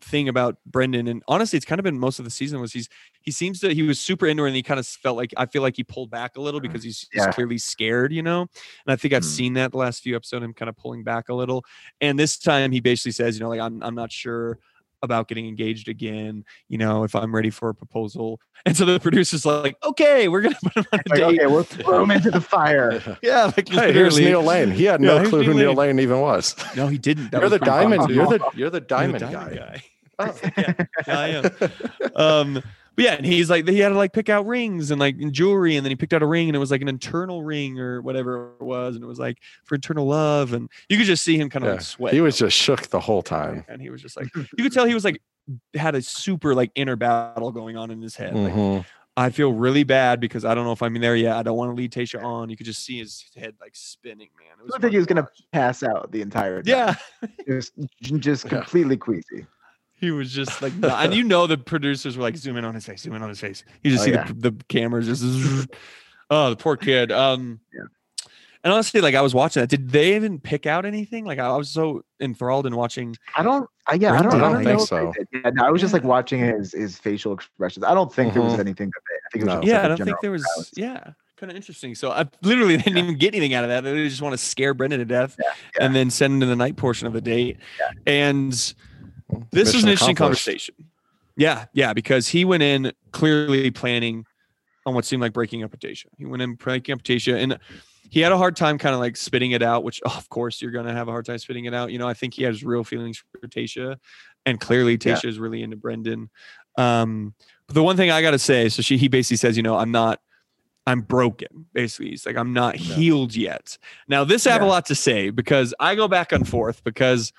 thing about Brendan, and honestly, it's kind of been most of the season was he's, he seems to, he was super into her and he kind of felt like, I feel like he pulled back a little because he's, yeah. he's clearly scared, you know? And I think I've mm. seen that the last few episodes, him kind of pulling back a little. And this time he basically says, you know, like, I'm, I'm not sure about getting engaged again, you know, if I'm ready for a proposal. And so the producer's like, okay, we're going to put him on a like, date. Okay, we'll throw him into the fire. Yeah. Like hey, here's Neil Lane. He had no yeah, clue who Neil Lane. Lane even was. No, he didn't. That you're the diamond. Awesome. You're the, you're the diamond, you're the diamond guy. guy. Oh. yeah, yeah, I am. Um, but yeah, and he's like, he had to like pick out rings and like and jewelry. And then he picked out a ring and it was like an internal ring or whatever it was. And it was like for internal love. And you could just see him kind of yeah. like sweat. He was just shook the whole time. And he was just like, you could tell he was like, had a super like inner battle going on in his head. Mm-hmm. Like, I feel really bad because I don't know if I'm there yet. I don't want to lead Tayshia on. You could just see his head like spinning, man. It was I don't think he was going to pass out the entire time. Yeah. It was just completely yeah. queasy. He was just like, no. And you know, the producers were like, zoom in on his face, zoom in on his face. You just oh, see yeah. the, the cameras just, oh, the poor kid. Um, yeah. And honestly, like I was watching that. Did they even pick out anything? Like I was so enthralled in watching. I don't, I, yeah, I don't, I don't, I don't think know so. Yeah, no, I was just like watching his his facial expressions. I don't think mm-hmm. there was anything. I think it was no. just yeah, like I don't think there was, silence. yeah. kind of interesting. So I literally didn't yeah. even get anything out of that. They just want to scare Brendan to death yeah. Yeah. and then send him to the night portion of the date. Yeah. And this Mission is an interesting conversation. Yeah. Yeah. Because he went in clearly planning on what seemed like breaking up with Tayshia. He went in breaking up with Tayshia and he had a hard time kind of like spitting it out, which oh, of course you're going to have a hard time spitting it out. You know, I think he has real feelings for Tayshia and clearly Tayshia yeah. is really into Brendan. Um, but the one thing I got to say, so she, he basically says, you know, I'm not, I'm broken. Basically, he's like, I'm not no. healed yet. Now this I yeah. have a lot to say because I go back and forth because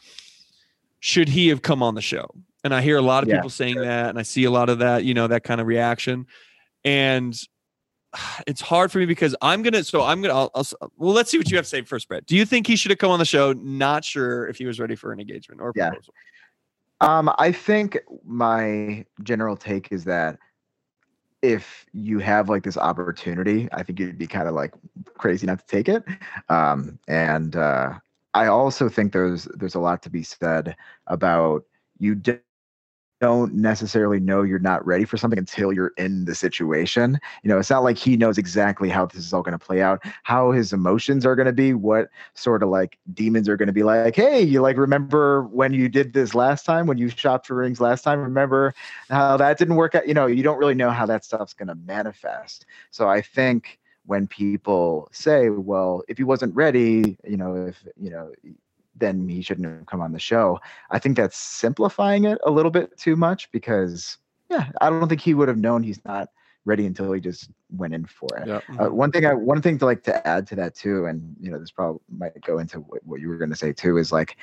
should he have come on the show? And I hear a lot of yeah. people saying that, and I see a lot of that, you know, that kind of reaction. And it's hard for me because I'm going to, so I'm going to, well, let's see what you have to say first, Brett. Do you think he should have come on the show? Not sure if he was ready for an engagement or a yeah. proposal. Um, I think my general take is that if you have like this opportunity, I think it'd be kind of like crazy not to take it. Um, and uh, I also think there's, there's a lot to be said about you de- don't necessarily know you're not ready for something until you're in the situation. You know, it's not like he knows exactly how this is all going to play out, how his emotions are going to be, what sort of like demons are going to be like, hey, you like, remember when you did this last time, when you shopped for rings last time, remember how that didn't work out? You know, you don't really know how that stuff's going to manifest. So I think when people say, well, if he wasn't ready, you know, if, you know, then he shouldn't have come on the show. I think that's simplifying it a little bit too much because, yeah, I don't think he would have known he's not ready until he just went in for it. Yep. Uh, one thing I, one thing to like to add to that too, and you know, this probably might go into what, what you were going to say too, is like,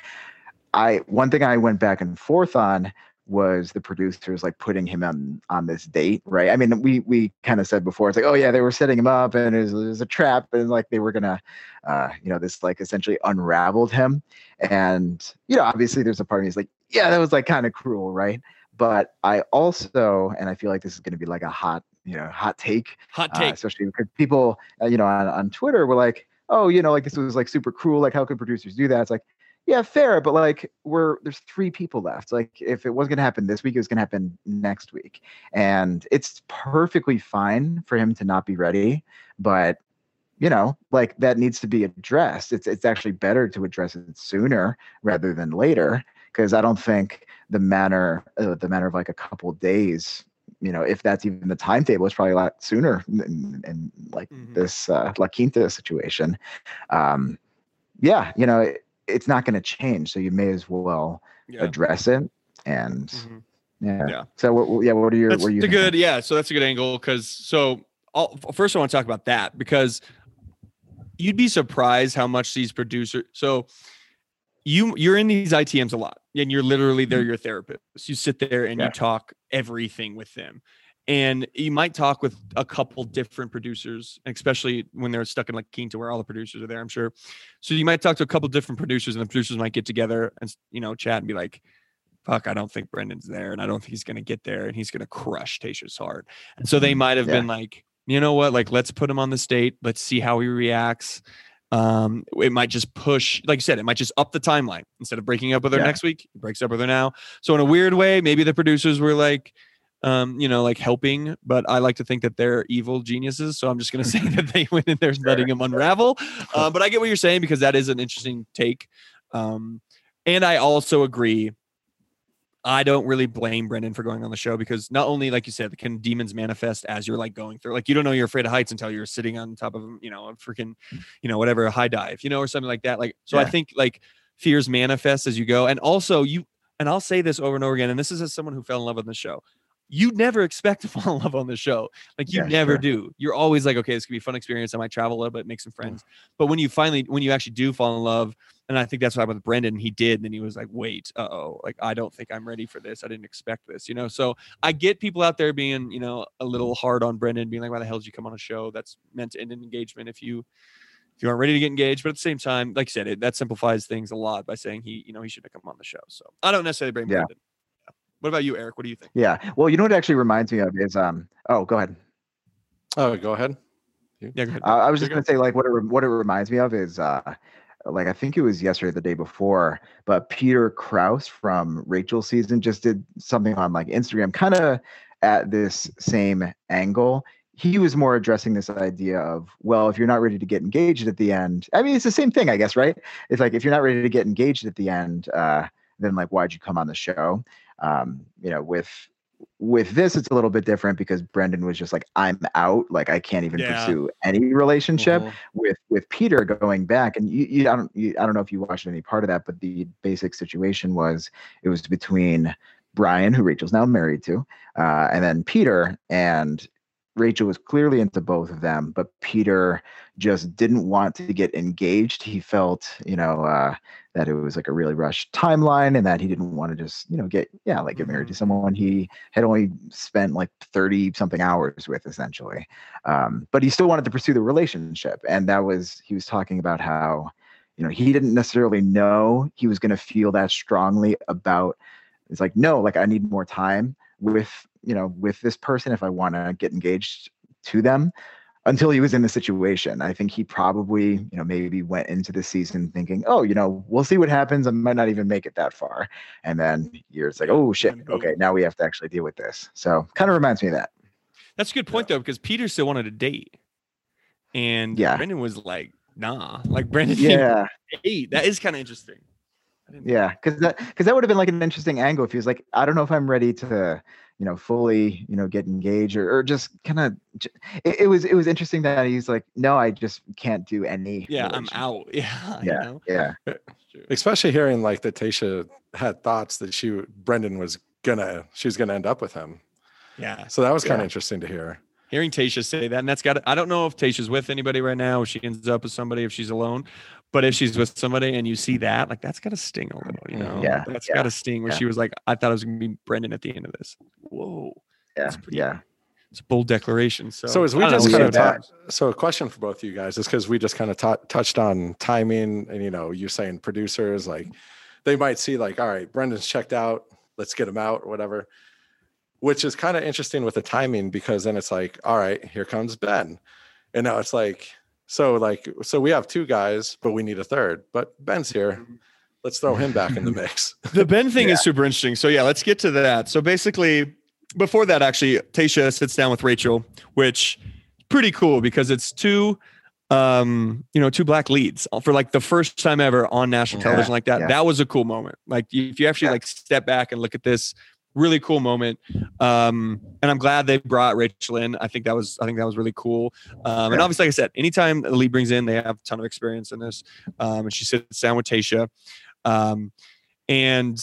I, one thing I went back and forth on was the producers like putting him on, on this date, right? I mean, we we kind of said before, it's like, oh yeah, they were setting him up and it was, it was a trap and like they were gonna, uh, you know, this like essentially unraveled him. And, you know, obviously there's a part of me that's like, yeah, that was like kind of cruel, right? But I also, and I feel like this is gonna be like a hot, you know, hot take. Hot take. Uh, especially because people, uh, you know, on, on Twitter were like, oh, you know, like this was like super cruel. Like how could producers do that? It's like, yeah, fair, but like we're there's three people left. Like if it wasn't gonna happen this week, it was gonna happen next week. And it's perfectly fine for him to not be ready, but you know, like that needs to be addressed. It's it's actually better to address it sooner rather than later, because I don't think the manner uh, the matter of like a couple of days, you know, if that's even the timetable, it's probably a lot sooner in, in like mm-hmm. this uh, La Quinta situation. Um, yeah, you know. It, it's not going to change. So you may as well yeah. address it. And mm-hmm. yeah. yeah. So what, yeah. What are your, that's what are you a good, yeah. So that's a good angle. Cause so I'll, first I want to talk about that because you'd be surprised how much these producers. So you, you're in these I T Ms a lot and you're literally, they're your therapist. You sit there and yeah. you talk everything with them. And you might talk with a couple different producers, especially when they're stuck in La Quinta where all the producers are there, I'm sure. So you might talk to a couple different producers and the producers might get together and, you know, chat and be like, fuck, I don't think Brendan's there and I don't think he's going to get there and he's going to crush Tayshia's heart. And so they might have yeah. been like, you know what, like, let's put him on this date. Let's see how he reacts. Um, it might just push, like you said, it might just up the timeline. Instead of breaking up with her yeah. next week, it breaks up with her now. So in a weird way, maybe the producers were like, um you know like helping, but I like to think that they're evil geniuses, so I'm just going to say that they went in there sure. letting him unravel. Uh, but I get what you're saying because that is an interesting take, um and I also agree. I don't really blame Brendan for going on the show because not only, like you said, can demons manifest as you're like going through, like you don't know you're afraid of heights until you're sitting on top of, you know, a freaking, you know, whatever, a high dive, you know, or something like that, like so yeah. I think like fears manifest as you go. And also you, and I'll say this over and over again, and this is as someone who fell in love with the show, you never expect to fall in love on the show. Like you yeah, never sure. do. You're always like, okay, this could be a fun experience. I might travel a little bit, make some friends. Yeah. But when you finally, when you actually do fall in love, and I think that's what happened with Brendan, he did. And then he was like, wait, uh-oh, like, I don't think I'm ready for this. I didn't expect this, you know? So I get people out there being, you know, a little hard on Brendan, being like, why the hell did you come on a show that's meant to end an engagement if you, if you aren't ready to get engaged? But at the same time, like I said, it, that simplifies things a lot by saying he, you know, he should have come on the show. So I don't necessarily blame yeah. Brendan. What about you, Eric? What do you think? Yeah. Well, you know what it actually reminds me of is, um, oh, go ahead. Oh, go ahead. Yeah, go ahead. Uh, I was just going to say, like, what it, re- what it reminds me of is, uh, like, I think it was yesterday, the day before, but Peter Krause from Rachel's season just did something on, like, Instagram, kind of at this same angle. he was more addressing this idea of, well, if you're not ready to get engaged at the end, I mean, it's the same thing, I guess, right? It's like, if you're not ready to get engaged at the end, uh, then like, why'd you come on the show? Um, you know, with, with this, it's a little bit different because Brendan was just like, I'm out. Like, I can't even yeah. pursue any relationship. Mm-hmm. with, with Peter going back. And you, you, I don't, you, I don't know if you watched any part of that, but the basic situation was, it was between Brian, who Rachel's now married to, uh, and then Peter, and Rachel was clearly into both of them, but Peter just didn't want to get engaged. He felt, you know, uh, that it was like a really rushed timeline and that he didn't want to just, you know, get, yeah, like get married to someone he had only spent like thirty something hours with, essentially. Um, but he still wanted to pursue the relationship. And that was, he was talking about how, you know, he didn't necessarily know he was going to feel that strongly about, it's like, no, like I need more time with, you know, with this person if I want to get engaged to them, until he was in the situation. I think he probably, you know, maybe went into the season thinking, oh, you know, we'll see what happens. I might not even make it that far. And then you're like, oh shit. Okay. Now we have to actually deal with this. So kind of reminds me of that. That's a good point though, because Peter still wanted a date and yeah. Brendan was like, nah, like Brendan. Yeah. Hey, that is kind of interesting. Yeah. Cause that, cause that would have been like an interesting angle if he was like, I don't know if I'm ready to, you know, fully, you know, get engaged or, or just kind of, it, it was, it was interesting that he's like, no, I just can't do any. Yeah. I'm out. Yeah. Yeah. You know? Yeah. Especially hearing like that Tayshia had thoughts that she, Brendan was gonna, she was going to end up with him. Yeah. So that was kind of yeah. interesting to hear. Hearing Tayshia say that, and that's got, I don't know if Tayshia's with anybody right now, if she ends up with somebody, if she's alone, but if she's with somebody and you see that, like that's got to sting a little, you know, yeah, that's yeah, got to sting where yeah. she was like, I thought it was going to be Brendan at the end of this. Whoa. Yeah. That's pretty, yeah. It's a bold declaration. So, so as we just know, kind of talked, so a question for both of you guys is because we just kind of t- touched on timing and, you know, you're saying producers, like they might see like, all right, Brendan's checked out, let's get him out or whatever. Which is kind of interesting with the timing because then it's like, all right, here comes Ben. And now it's like, so like, so we have two guys, but we need a third, but Ben's here. Let's throw him back in the mix. The Ben thing yeah. is super interesting. So yeah, let's get to that. So basically before that, actually, Tayshia sits down with Rachel, which is pretty cool because it's two, um, you know, two black leads for like the first time ever on national yeah. television like that. Yeah. That was a cool moment. Like if you actually yeah. like step back and look at this, really cool moment. Um, and I'm glad they brought Rachel in. I think that was, I think that was really cool. Um, and obviously, like I said, anytime the lead brings in, they have a ton of experience in this. Um, and she sits down with Tayshia. Um, and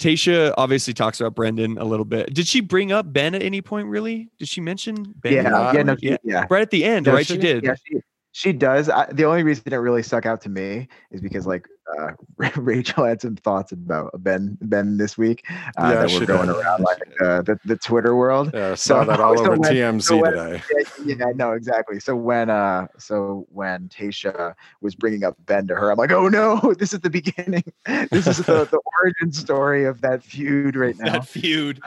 Tayshia obviously talks about Brendan a little bit. Did she bring up Ben at any point, really? Did she mention Ben? Yeah. Yeah, no, she, yeah. Right at the end, no, right? She, she did. Yeah, she, she does. I, the only reason it really stuck out to me is because like, Uh, Rachel had some thoughts about Ben Ben this week uh, yeah, that were going did. around like uh, the, the Twitter world. Yeah, I saw so, that all so over when, T M Z so when, today. Yeah, yeah, no, exactly. So when uh, so when Tayshia was bringing up Ben to her, I'm like, oh no, this is the beginning. This is the, the origin story of that feud right now. That feud.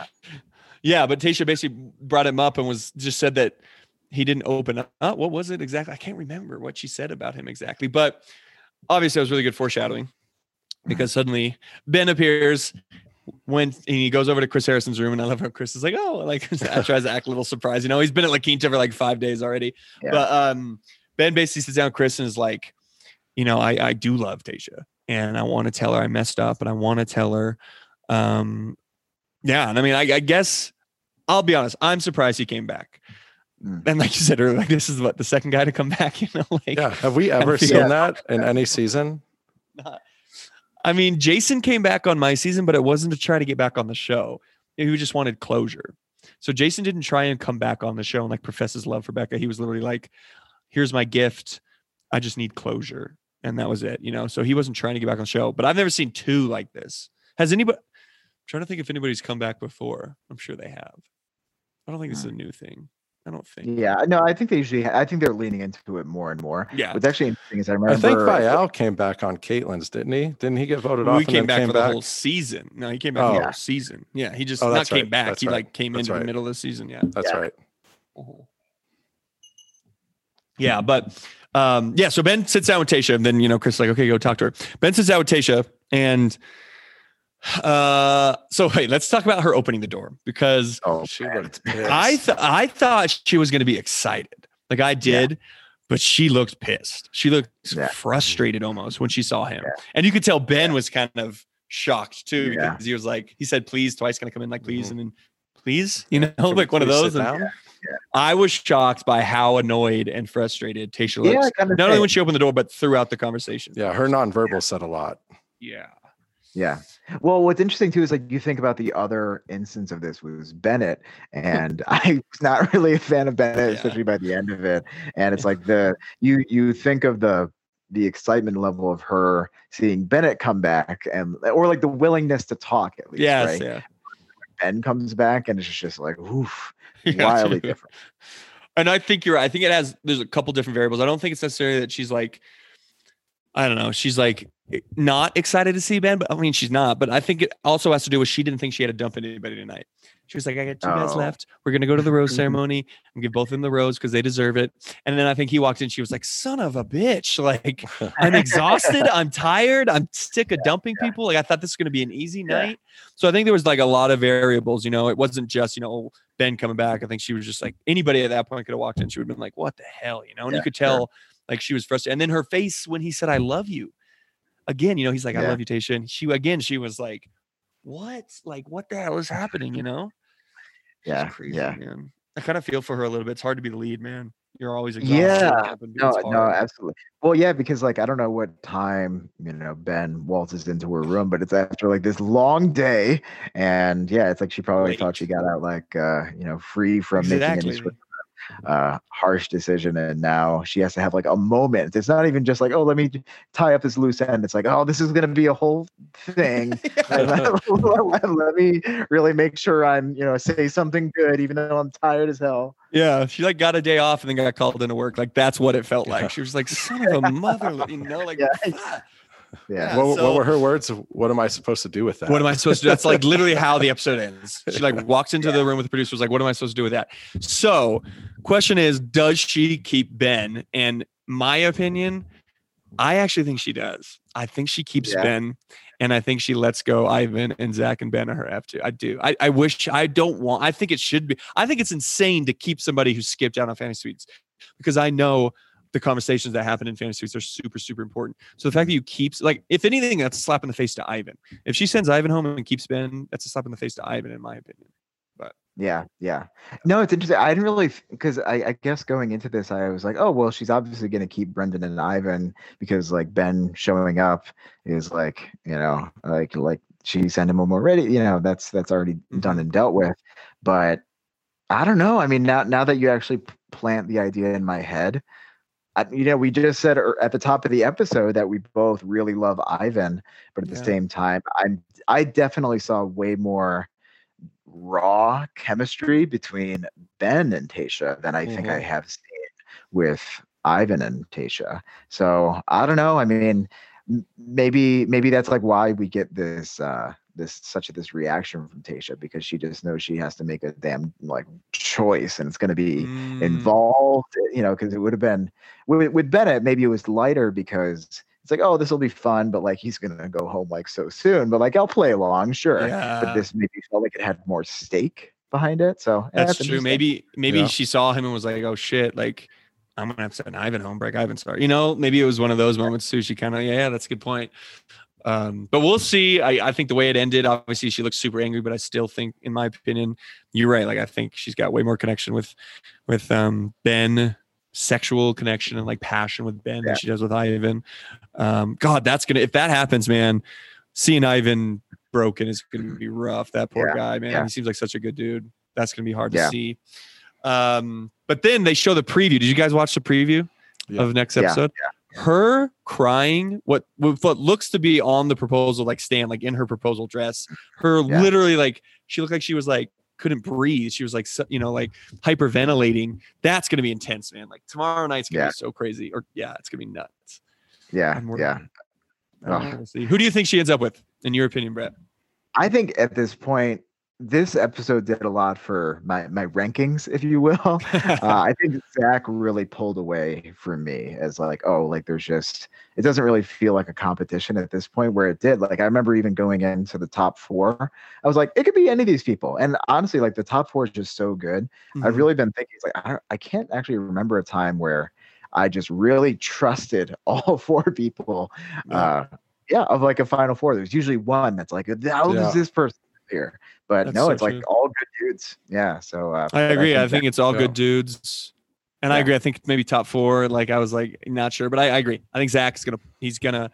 Yeah, but Tayshia basically brought him up and was just said that he didn't open up. Oh, what was it exactly? I can't remember what she said about him exactly, but. Obviously, that was really good foreshadowing because suddenly Ben appears when and he goes over to Chris Harrison's room. And I love how Chris is like, oh, like tries to act a little surprised. You know, he's been at La Quinta for like five days already. Yeah. But um, Ben basically sits down with Chris and is like, you know, I, I do love Tayshia and I want to tell her I messed up and I want to tell her. Um, yeah. And I mean, I, I guess I'll be honest. I'm surprised he came back. And like you said earlier, like this is what the second guy to come back, you know. Like, yeah, have we ever seen yeah. that in any season? Not, I mean, Jason came back on my season, but it wasn't to try to get back on the show. He just wanted closure. So Jason didn't try and come back on the show and like profess his love for Becca. He was literally like, "Here's my gift. I just need closure," and that was it, you know. So he wasn't trying to get back on the show. But I've never seen two like this. Has anybody? I'm trying to think if anybody's come back before. I'm sure they have. I don't think this is a new thing. I don't think. Yeah, no, I think they usually. I think they're leaning into it more and more. Yeah, what's actually interesting is I remember. I think Viall came back on Caitlin's, didn't he? Didn't he get voted well, off? He came back came for back? the whole season. No, he came back oh. for the whole season. Yeah, he just oh, not came right. back. That's he right. like came that's into right. the middle of the season. Yeah, that's yeah. right. Yeah, but um, yeah. So Ben sits down with Tayshia, and then you know Chris is like, okay, go talk to her. Ben sits down with Tayshia, and Uh, so wait, let's talk about her opening the door, because oh, she looked pissed. I th- I thought she was going to be excited, like I did, yeah. but she looked pissed. She looked yeah. frustrated almost when she saw him, yeah. and you could tell Ben yeah. was kind of shocked too, because yeah. he was like, he said please twice, gonna come in like please, mm-hmm. and then please, you know, Can like one of those. And yeah. Yeah. I was shocked by how annoyed and frustrated Tayshia looked, yeah, kind of not only when she opened the door but throughout the conversation. Yeah, her nonverbal yeah. said a lot. Yeah. Yeah. Well, what's interesting too is like you think about the other instance of this was Bennett, and I was not really a fan of Bennett, yeah. especially by the end of it. And it's like the you you think of the the excitement level of her seeing Bennett come back, and or like the willingness to talk at least. Yes, right? Yeah. Ben comes back and it's just like oof, yeah, wildly too. different. And I think you're right. I think it has there's a couple different variables. I don't think it's necessarily that she's like, I don't know, she's like not excited to see Ben, but I mean, she's not. But I think it also has to do with she didn't think she had to dump anybody tonight. She was like, I got two oh. guys left. We're going to go to the rose ceremony and give both of them the rose because they deserve it. And then I think he walked in. She was like, son of a bitch. Like, I'm exhausted. I'm tired. I'm sick of yeah, dumping yeah. people. Like, I thought this was going to be an easy yeah. night. So I think there was like a lot of variables, you know, it wasn't just, you know, Ben coming back. I think she was just like anybody at that point could have walked in. She would have been like, what the hell, you know, and yeah, you could tell sure. like she was frustrated. And then her face when he said, I love you. Again, you know, he's like, I yeah. love you, Tayshia. And she, again, she was like, what? Like, what the hell is happening, you know? Yeah, crazy, yeah. Man. I kind of feel for her a little bit. It's hard to be the lead, man. You're always exhausted. Yeah, no, no, absolutely. Well, yeah, because like, I don't know what time, you know, Ben waltzes into her room, but it's after like this long day. And yeah, it's like she probably Wait. thought she got out like, uh, you know, free from exactly. making it. Uh, harsh decision, and now she has to have like a moment. It's not even just like, oh, let me tie up this loose end. It's like, oh, this is going to be a whole thing. let, let, let me really make sure I'm, you know, say something good, even though I'm tired as hell. Yeah, she like got a day off and then got called into work. Like that's what it felt like. Yeah. She was like, son of a mother, you know, like. Yeah. Yeah. What, so, what were her words? What am I supposed to do with that? What am I supposed to do? That's like literally how the episode ends. She like walks into yeah. the room with the producer, was like, what am I supposed to do with that? So question is, does she keep Ben? And my opinion, I actually think she does. I think she keeps yeah. Ben, and I think she lets go Ivan and Zach and Ben are her F two. I do. I, I wish I don't want, I think it should be, I think it's insane to keep somebody who skipped out on Fantasy Suites, because I know the conversations that happen in Fantasy Suites are super, super important. So the fact that you keep, like, if anything, that's a slap in the face to Ivan. If she sends Ivan home and keeps Ben, that's a slap in the face to Ivan, in my opinion. But yeah, yeah. No, it's interesting. I didn't really, because I, I guess going into this, I was like, oh, well, she's obviously going to keep Brendan and Ivan because, like, Ben showing up is like, you know, like, like she sent him home already. You know, that's that's already mm-hmm. done and dealt with. But I don't know. I mean, now now that you actually plant the idea in my head, I, you know, we just said at the top of the episode that we both really love Ivan, but at yeah. the same time, I I definitely saw way more raw chemistry between Ben and Tayshia than I mm-hmm. think I have seen with Ivan and Tayshia. So I don't know. I mean, maybe maybe that's like why we get this uh, this such a this reaction from Tayshia, because she just knows she has to make a damn like choice, and it's going to be mm. involved, you know, because it would have been with, with Bennett, maybe it was lighter because it's like, oh, this will be fun, but like he's going to go home like so soon, but like I'll play along, sure. Yeah. But this maybe felt like it had more stake behind it. So that's true. Maybe maybe yeah. she saw him and was like, oh shit, like I'm going to have to send Ivan home, break Ivan star. You know, maybe it was one of those moments too. She kind of, yeah, that's a good point. Um, but we'll see. I, I think the way it ended, obviously she looks super angry, but I still think, in my opinion, you're right. Like I think she's got way more connection with, with um, Ben, sexual connection and like passion with Ben yeah. than she does with Ivan. Um, God, that's gonna, if that happens, man, seeing Ivan broken is gonna be rough. That poor yeah. guy, man. Yeah. He seems like such a good dude. That's gonna be hard yeah. to see. Um, but then they show the preview. Did you guys watch the preview yeah. of the next episode? Yeah. Yeah. Her crying, what what looks to be on the proposal, like stand, like in her proposal dress, her yeah. literally like, she looked like she was like, couldn't breathe. She was like, you know, like hyperventilating. That's going to be intense, man. Like tomorrow night's going to yeah. be so crazy. Or yeah, it's going to be nuts. Yeah. Yeah. Oh. Who do you think she ends up with, in your opinion, Brett? I think at this point, this episode did a lot for my, my rankings, if you will. uh, I think Zach really pulled away from me as like, oh, like there's just, it doesn't really feel like a competition at this point, where it did. Like, I remember even going into the top four, I was like, it could be any of these people. And honestly, like the top four is just so good. Mm-hmm. I've really been thinking, it's like, I, I can't actually remember a time where I just really trusted all four people. Uh, yeah, of like a final four. There's usually one that's like, how old yeah. is this person here? But that's no, it's like true. All good dudes. Yeah. So uh, I agree. I think, I think it's all show. good dudes. And yeah. I agree. I think maybe top four. Like I was like, not sure, but I, I agree. I think Zach's going to, he's going to,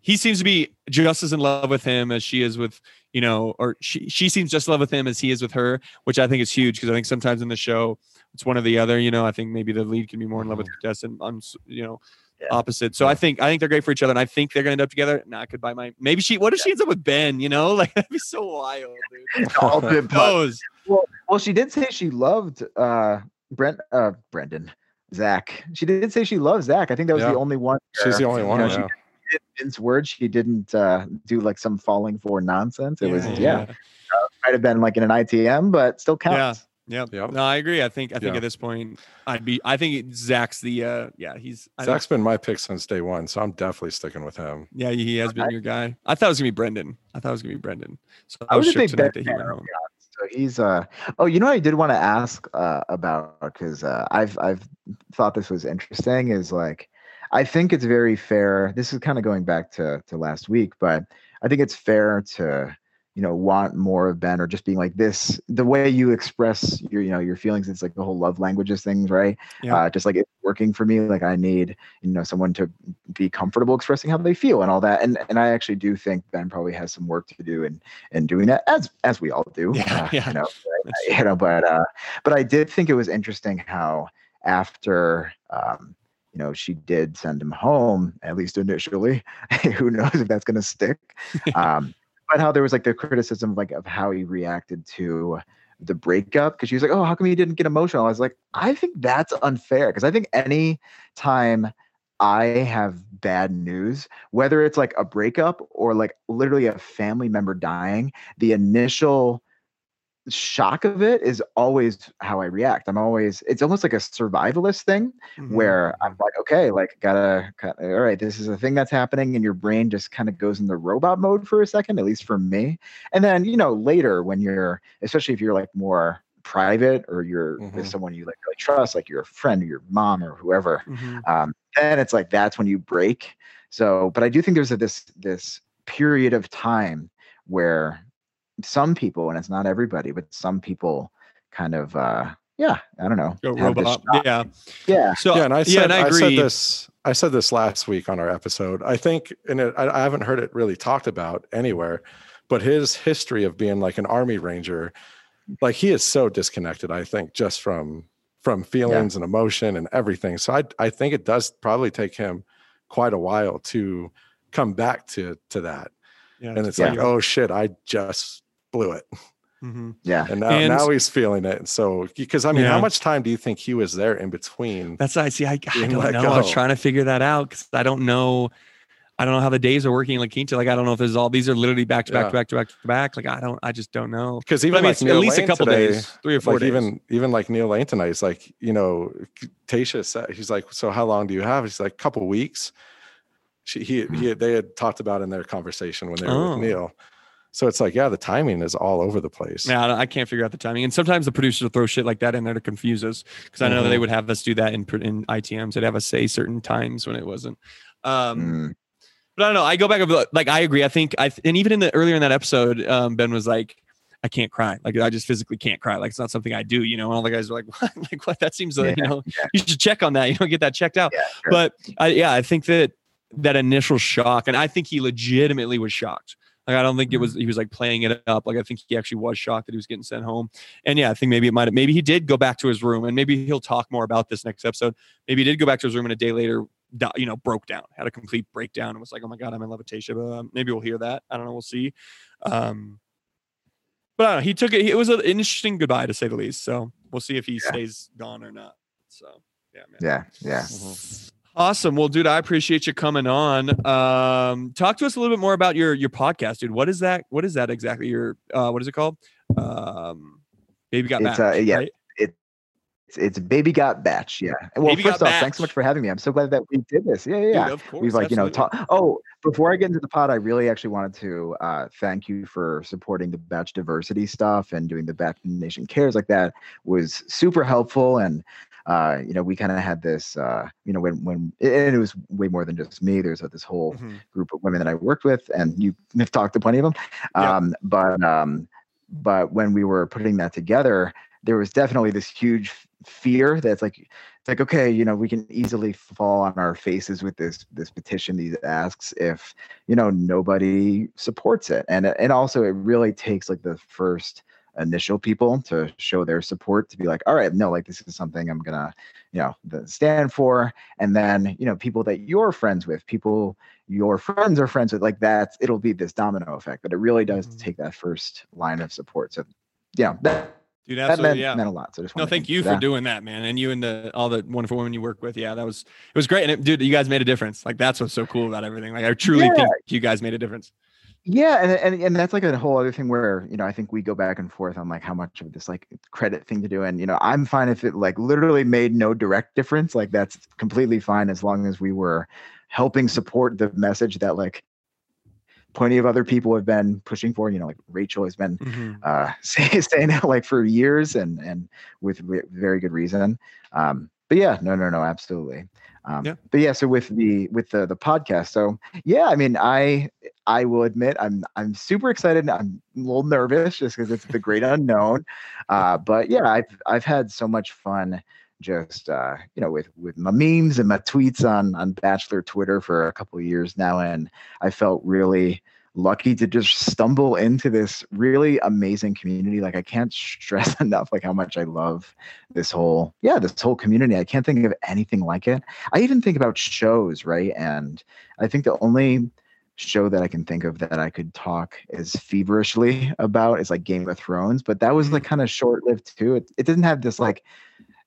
he seems to be just as in love with him as she is with, you know, or she, she seems just in love with him as he is with her, which I think is huge. Cause I think sometimes in the show it's one or the other, you know, I think maybe the lead can be more in love with the contestant. I'm, you know, yeah. opposite. So yeah. I think, I think they're great for each other. And I think they're going to end up together. Nah, I could buy my, maybe she, what if yeah. she ends up with Ben, you know, like that'd be so wild. Dude. All good those. Well, well, she did say she loved, uh, Brent, uh, Brendan, Zach. She did say she loves Zach. I think that was yeah. the only one. She's the only one. You know, yeah. she did, in words, she didn't uh, do like some falling for nonsense. It yeah, was yeah. yeah. Uh, might have been like in an I T M, but still counts. Yeah, yeah. Yep. No, I agree. I think I think yeah. at this point, I'd be. I think Zach's the. Uh, yeah, he's. Zach's been my pick since day one, so I'm definitely sticking with him. Yeah, he has been I, your guy. I thought it was gonna be Brendan. I thought it was gonna be Brendan. So I was shook tonight that he went home. So he's uh oh you know what I did want to ask uh about, because uh I've I've thought this was interesting, is like I think it's very fair, this is kind of going back to to last week, but I think it's fair to, you know, want more of Ben, or just being like this, the way you express your, you know, your feelings, it's like the whole love languages things, right? Yeah. Uh, just like it's working for me. Like I need, you know, someone to be comfortable expressing how they feel and all that. And and I actually do think Ben probably has some work to do in, in doing that, as as we all do. Yeah, uh, yeah. You know, but, you know, but uh, but I did think it was interesting how after um, you know, she did send him home, at least initially. Who knows if that's gonna stick? Um, But how there was like the criticism like of how he reacted to the breakup, because she was like, oh, how come he didn't get emotional? I was like, I think that's unfair, because I think any time I have bad news, whether it's like a breakup or like literally a family member dying, the initial shock of it is always how I react. I'm always, it's almost like a survivalist thing, mm-hmm. where I'm like, okay, like gotta, gotta, all right, this is a thing that's happening, and your brain just kind of goes into robot mode for a second, at least for me. And then, you know, later when you're, especially if you're like more private, or you're mm-hmm. with someone you like really trust, like your friend or your mom or whoever, mm-hmm. um, then it's like, that's when you break. So, but I do think there's a, this, this period of time where some people, and it's not everybody, but some people kind of uh yeah I don't know go robot yeah yeah so yeah and I said, yeah, and I, I said this I said this last week on our episode, I think, and it, I, I haven't heard it really talked about anywhere, but his history of being like an Army Ranger, like he is so disconnected, I think, just from from feelings yeah. and emotion and everything. So I I think it does probably take him quite a while to come back to to that yeah, and it's yeah. like, oh shit, I just blew it. Mm-hmm. Yeah. And now, and now he's feeling it. And so, because I mean, yeah. how much time do you think he was there in between? That's I see. I, I don't know. Go. I was trying to figure that out, because I don't know. I don't know how the days are working in La Quinta. Like, I don't know if this is all, these are literally back to back yeah. to back to back to back. Like, I don't, I just don't know. Because even I mean, like at least Lane a couple today, days, three or four like days. Even, even like Neil Lane tonight, he's like, you know, Tayshia said, he's like, so how long do you have? He's like, a couple weeks. She, he, he, they had talked about in their conversation when they were oh. with Neil. So it's like, yeah, the timing is all over the place. Yeah, I can't figure out the timing. And sometimes the producers will throw shit like that in there to confuse us, because I know mm-hmm. that they would have us do that in in I T Ms. They'd have us say certain times when it wasn't. Um, mm. But I don't know. I go back over, like, I agree. I think, I and even in the earlier in that episode, um, Ben was like, I can't cry. Like, I just physically can't cry. Like, it's not something I do, you know? And all the guys are like, what? Like, what? That seems like, yeah, you know, yeah. you should check on that. You know, get that checked out. Yeah, sure. But, I, yeah, I think that that initial shock, and I think he legitimately was shocked. Like, I don't think it was, he was like playing it up. Like, I think he actually was shocked that he was getting sent home. And yeah, I think maybe it might have, maybe he did go back to his room, and maybe he'll talk more about this next episode. Maybe he did go back to his room, and a day later, you know, broke down, had a complete breakdown, and was like, oh my God, I'm in love with Tayshia. Uh, maybe we'll hear that. I don't know. We'll see. Um, but I don't know. He took it. It was an interesting goodbye, to say the least. So we'll see if he yeah. stays gone or not. So yeah, man. Yeah. Yeah. Mm-hmm. Awesome. Well, dude, I appreciate you coming on. Um, talk to us a little bit more about your your podcast, dude. What is that? What is that exactly? Your uh, what is it called? um, Baby Got Bach. Uh, yeah, right? it, it's it's Baby Got Bach. Yeah. Well, Baby first off, Bach. Thanks so much for having me. I'm so glad that we did this. Yeah, yeah. Dude, of course, We've like absolutely. you know talk. Oh, before I get into the pod, I really actually wanted to uh, thank you for supporting the Batch diversity stuff and doing the Batch Nation Cares. Like that was super helpful. And uh, you know, we kind of had this, uh, you know, when, when, and it was way more than just me. There's uh, this whole mm-hmm. group of women that I worked with, and you have talked to plenty of them. Yeah. Um, but, um, but when we were putting that together, there was definitely this huge fear that's like, it's like, okay, you know, we can easily fall on our faces with this, this petition, these asks, if, you know, nobody supports it. And, and also it really takes like the first initial people to show their support, to be like, all right, no, like this is something I'm gonna, you know, stand for. And then, you know, people that you're friends with, people your friends are friends with, like that's, it'll be this domino effect. But it really does mm-hmm. take that first line of support. So yeah, that, Dude, that meant, yeah. meant a lot. So just no, thank you for that. doing that, man. And you and the all the wonderful women you work with. Yeah, that was, it was great. And it, dude, you guys made a difference. Like that's what's so cool about everything. Like I truly yeah. think you guys made a difference. Yeah, and, and and that's like a whole other thing where, you know, I think we go back and forth on like how much of this like credit thing to do. And, you know, I'm fine if it like literally made no direct difference. Like that's completely fine as long as we were helping support the message that like plenty of other people have been pushing for. You know, like Rachel has been mm-hmm. uh, say, saying that like for years, and and with re- very good reason. Um, but yeah, no, no, no, absolutely. Um, yeah. But yeah, so with the with the the podcast, so yeah, I mean, I I will admit I'm I'm super excited. I'm a little nervous just because it's the great unknown. Uh, but yeah, I've I've had so much fun just uh, you know with with my memes and my tweets on on Bachelor Twitter for a couple of years now, and I felt really lucky to just stumble into this really amazing community. Like I can't stress enough like how much I love this whole yeah this whole community. I can't think of anything like it. I even think about shows, right? And I think the only show that I can think of that I could talk as feverishly about is like Game of Thrones, but that was like kind of short-lived too. It, it didn't have this like,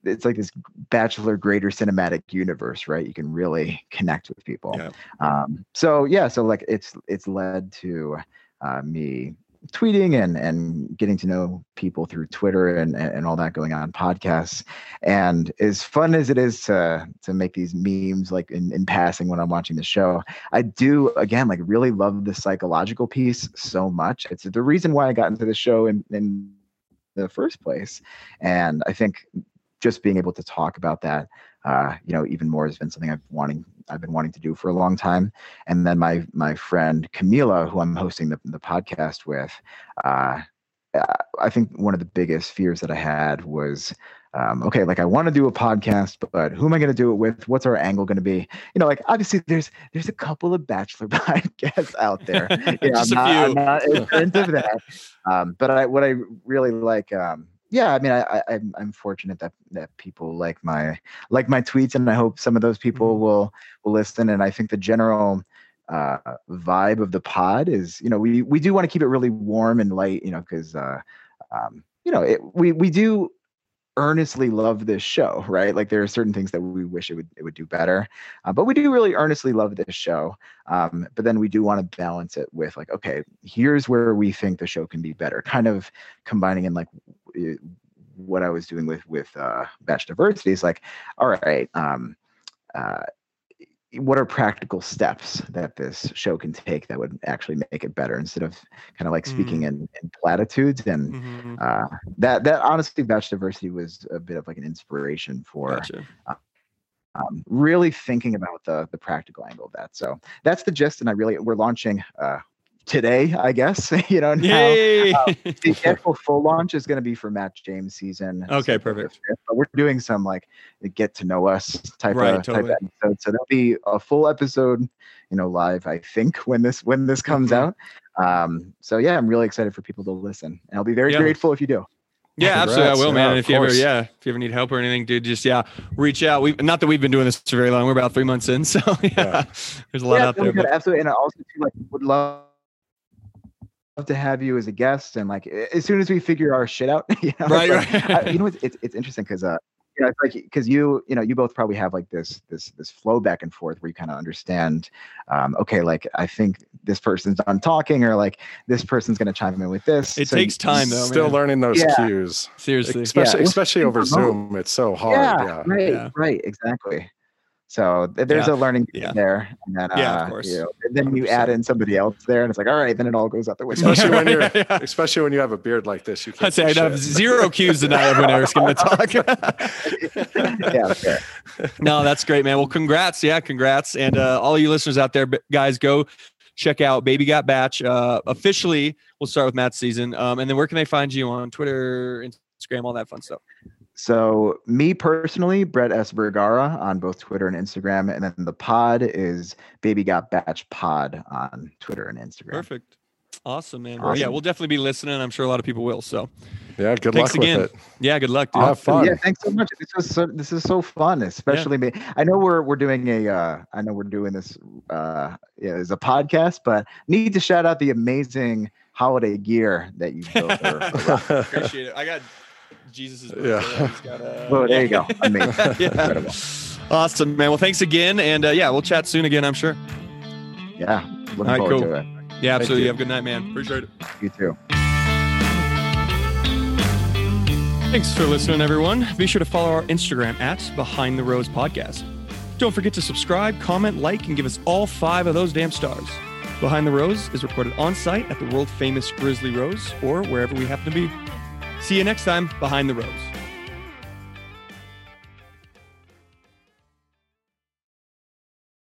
it's like this Bachelor greater cinematic universe, right? You can really connect with people. Yeah. Um, so yeah, so like it's it's led to uh, me tweeting and and getting to know people through Twitter and and all that going on, podcasts. And as fun as it is to to make these memes like in, in passing when I'm watching the show, I do again like really love the psychological piece so much. It's the reason why I got into the show in, in the first place. And I think just being able to talk about that, uh, you know, even more has been something I've wanting, I've been wanting to do for a long time. And then my my friend Camila, who I'm hosting the, the podcast with, uh, I think one of the biggest fears that I had was, um, okay, like I want to do a podcast, but who am I going to do it with? What's our angle going to be? You know, like obviously there's there's a couple of Bachelor podcasts out there. You know, I'm, not, I'm not a friend of that. Um, but I, what I really like. Um, Yeah, I mean, I, I, I'm I'm fortunate that, that people like my like my tweets, and I hope some of those people will will listen. And I think the general uh, vibe of the pod is, you know, we we do want to keep it really warm and light, you know, because uh, um, you know, it, we we do earnestly love this show, right? Like there are certain things that we wish it would it would do better, uh, but we do really earnestly love this show. Um, but then we do want to balance it with like, okay, here's where we think the show can be better, kind of combining in like. It, what I was doing with with uh, batch diversity is like, all right, um, uh, what are practical steps that this show can take that would actually make it better, instead of kind of like speaking mm. in, in platitudes. And mm-hmm. uh, that that honestly, batch diversity was a bit of like an inspiration for gotcha. uh, um, really thinking about the the practical angle of that. So that's the gist. And I really we're launching. Uh, Today, I guess, you know, now, uh, the actual full launch is going to be for Matt James' season. Okay, perfect. But we're doing some like get to know us type, right, of, totally. type of episode. So there'll be a full episode, you know, live, I think, when this when this comes out. Um, so, yeah, I'm really excited for people to listen. And I'll be very yeah. grateful if you do. Yeah, Congrats. absolutely. I will, man. Yeah, and if you ever, yeah, if you ever need help or anything, dude, just yeah, reach out. We not that we've been doing this for very long. We're about three months in, so yeah, yeah. there's a lot yeah, out there. But... Absolutely, and I also too, like would love. Love to have you as a guest, and like as soon as we figure our shit out, you know, right, like, right. I, you know, it's it's, it's interesting because uh, you know, it's like, because you, you know, you both probably have like this, this, this flow back and forth where you kind of understand, um, okay, like I think this person's done talking, or like this person's going to chime in with this. It so takes time though. Still man. learning those yeah. cues. Seriously, especially yeah. especially over Zoom, it's so hard. Yeah, yeah. Right, yeah. right, exactly. So there's yeah. a learning yeah. there, and then, yeah, uh, of course. You know, and then you add in somebody else there, and it's like, all right, then it all goes out the window. Especially when you're, yeah. especially when you have a beard like this, you can't. I'd say I'd have zero cues tonight when Eric's going to talk. yeah, fair. No, that's great, man. Well, congrats, yeah, congrats, and uh, all you listeners out there, guys, go check out Baby Got Bach. Uh, officially, we'll start with Matt's season, um, and then where can they find you on Twitter, Instagram, all that fun stuff? So me personally, Brett S. Vergara on both Twitter and Instagram. And then the pod is Baby Got Bach Pod on Twitter and Instagram. Perfect. Awesome, man. Awesome. Well, yeah, we'll definitely be listening. I'm sure a lot of people will. So yeah, good thanks luck again. With it. Yeah, good luck. Dude. Have fun. Yeah, thanks so much. This was so, this is so fun, especially yeah. me. I know we're we're doing a uh, I know we're doing this uh, yeah, as a podcast, but need to shout out the amazing holiday gear that you built. Appreciate it. I got. Jesus is yeah. He's got a- well, there you go. I mean, yeah. Awesome, man. Well, thanks again. And uh, yeah, we'll chat soon again, I'm sure. Yeah. Looking All right, forward cool. to it. Yeah, absolutely. You. Have a good night, man. Appreciate it. You too. Thanks for listening, everyone. Be sure to follow our Instagram at Behind the Rose Podcast. Don't forget to subscribe, comment, like, and give us all five of those damn stars. Behind the Rose is recorded on site at the world famous Grizzly Rose or wherever we happen to be. See you next time, Behind the Rose.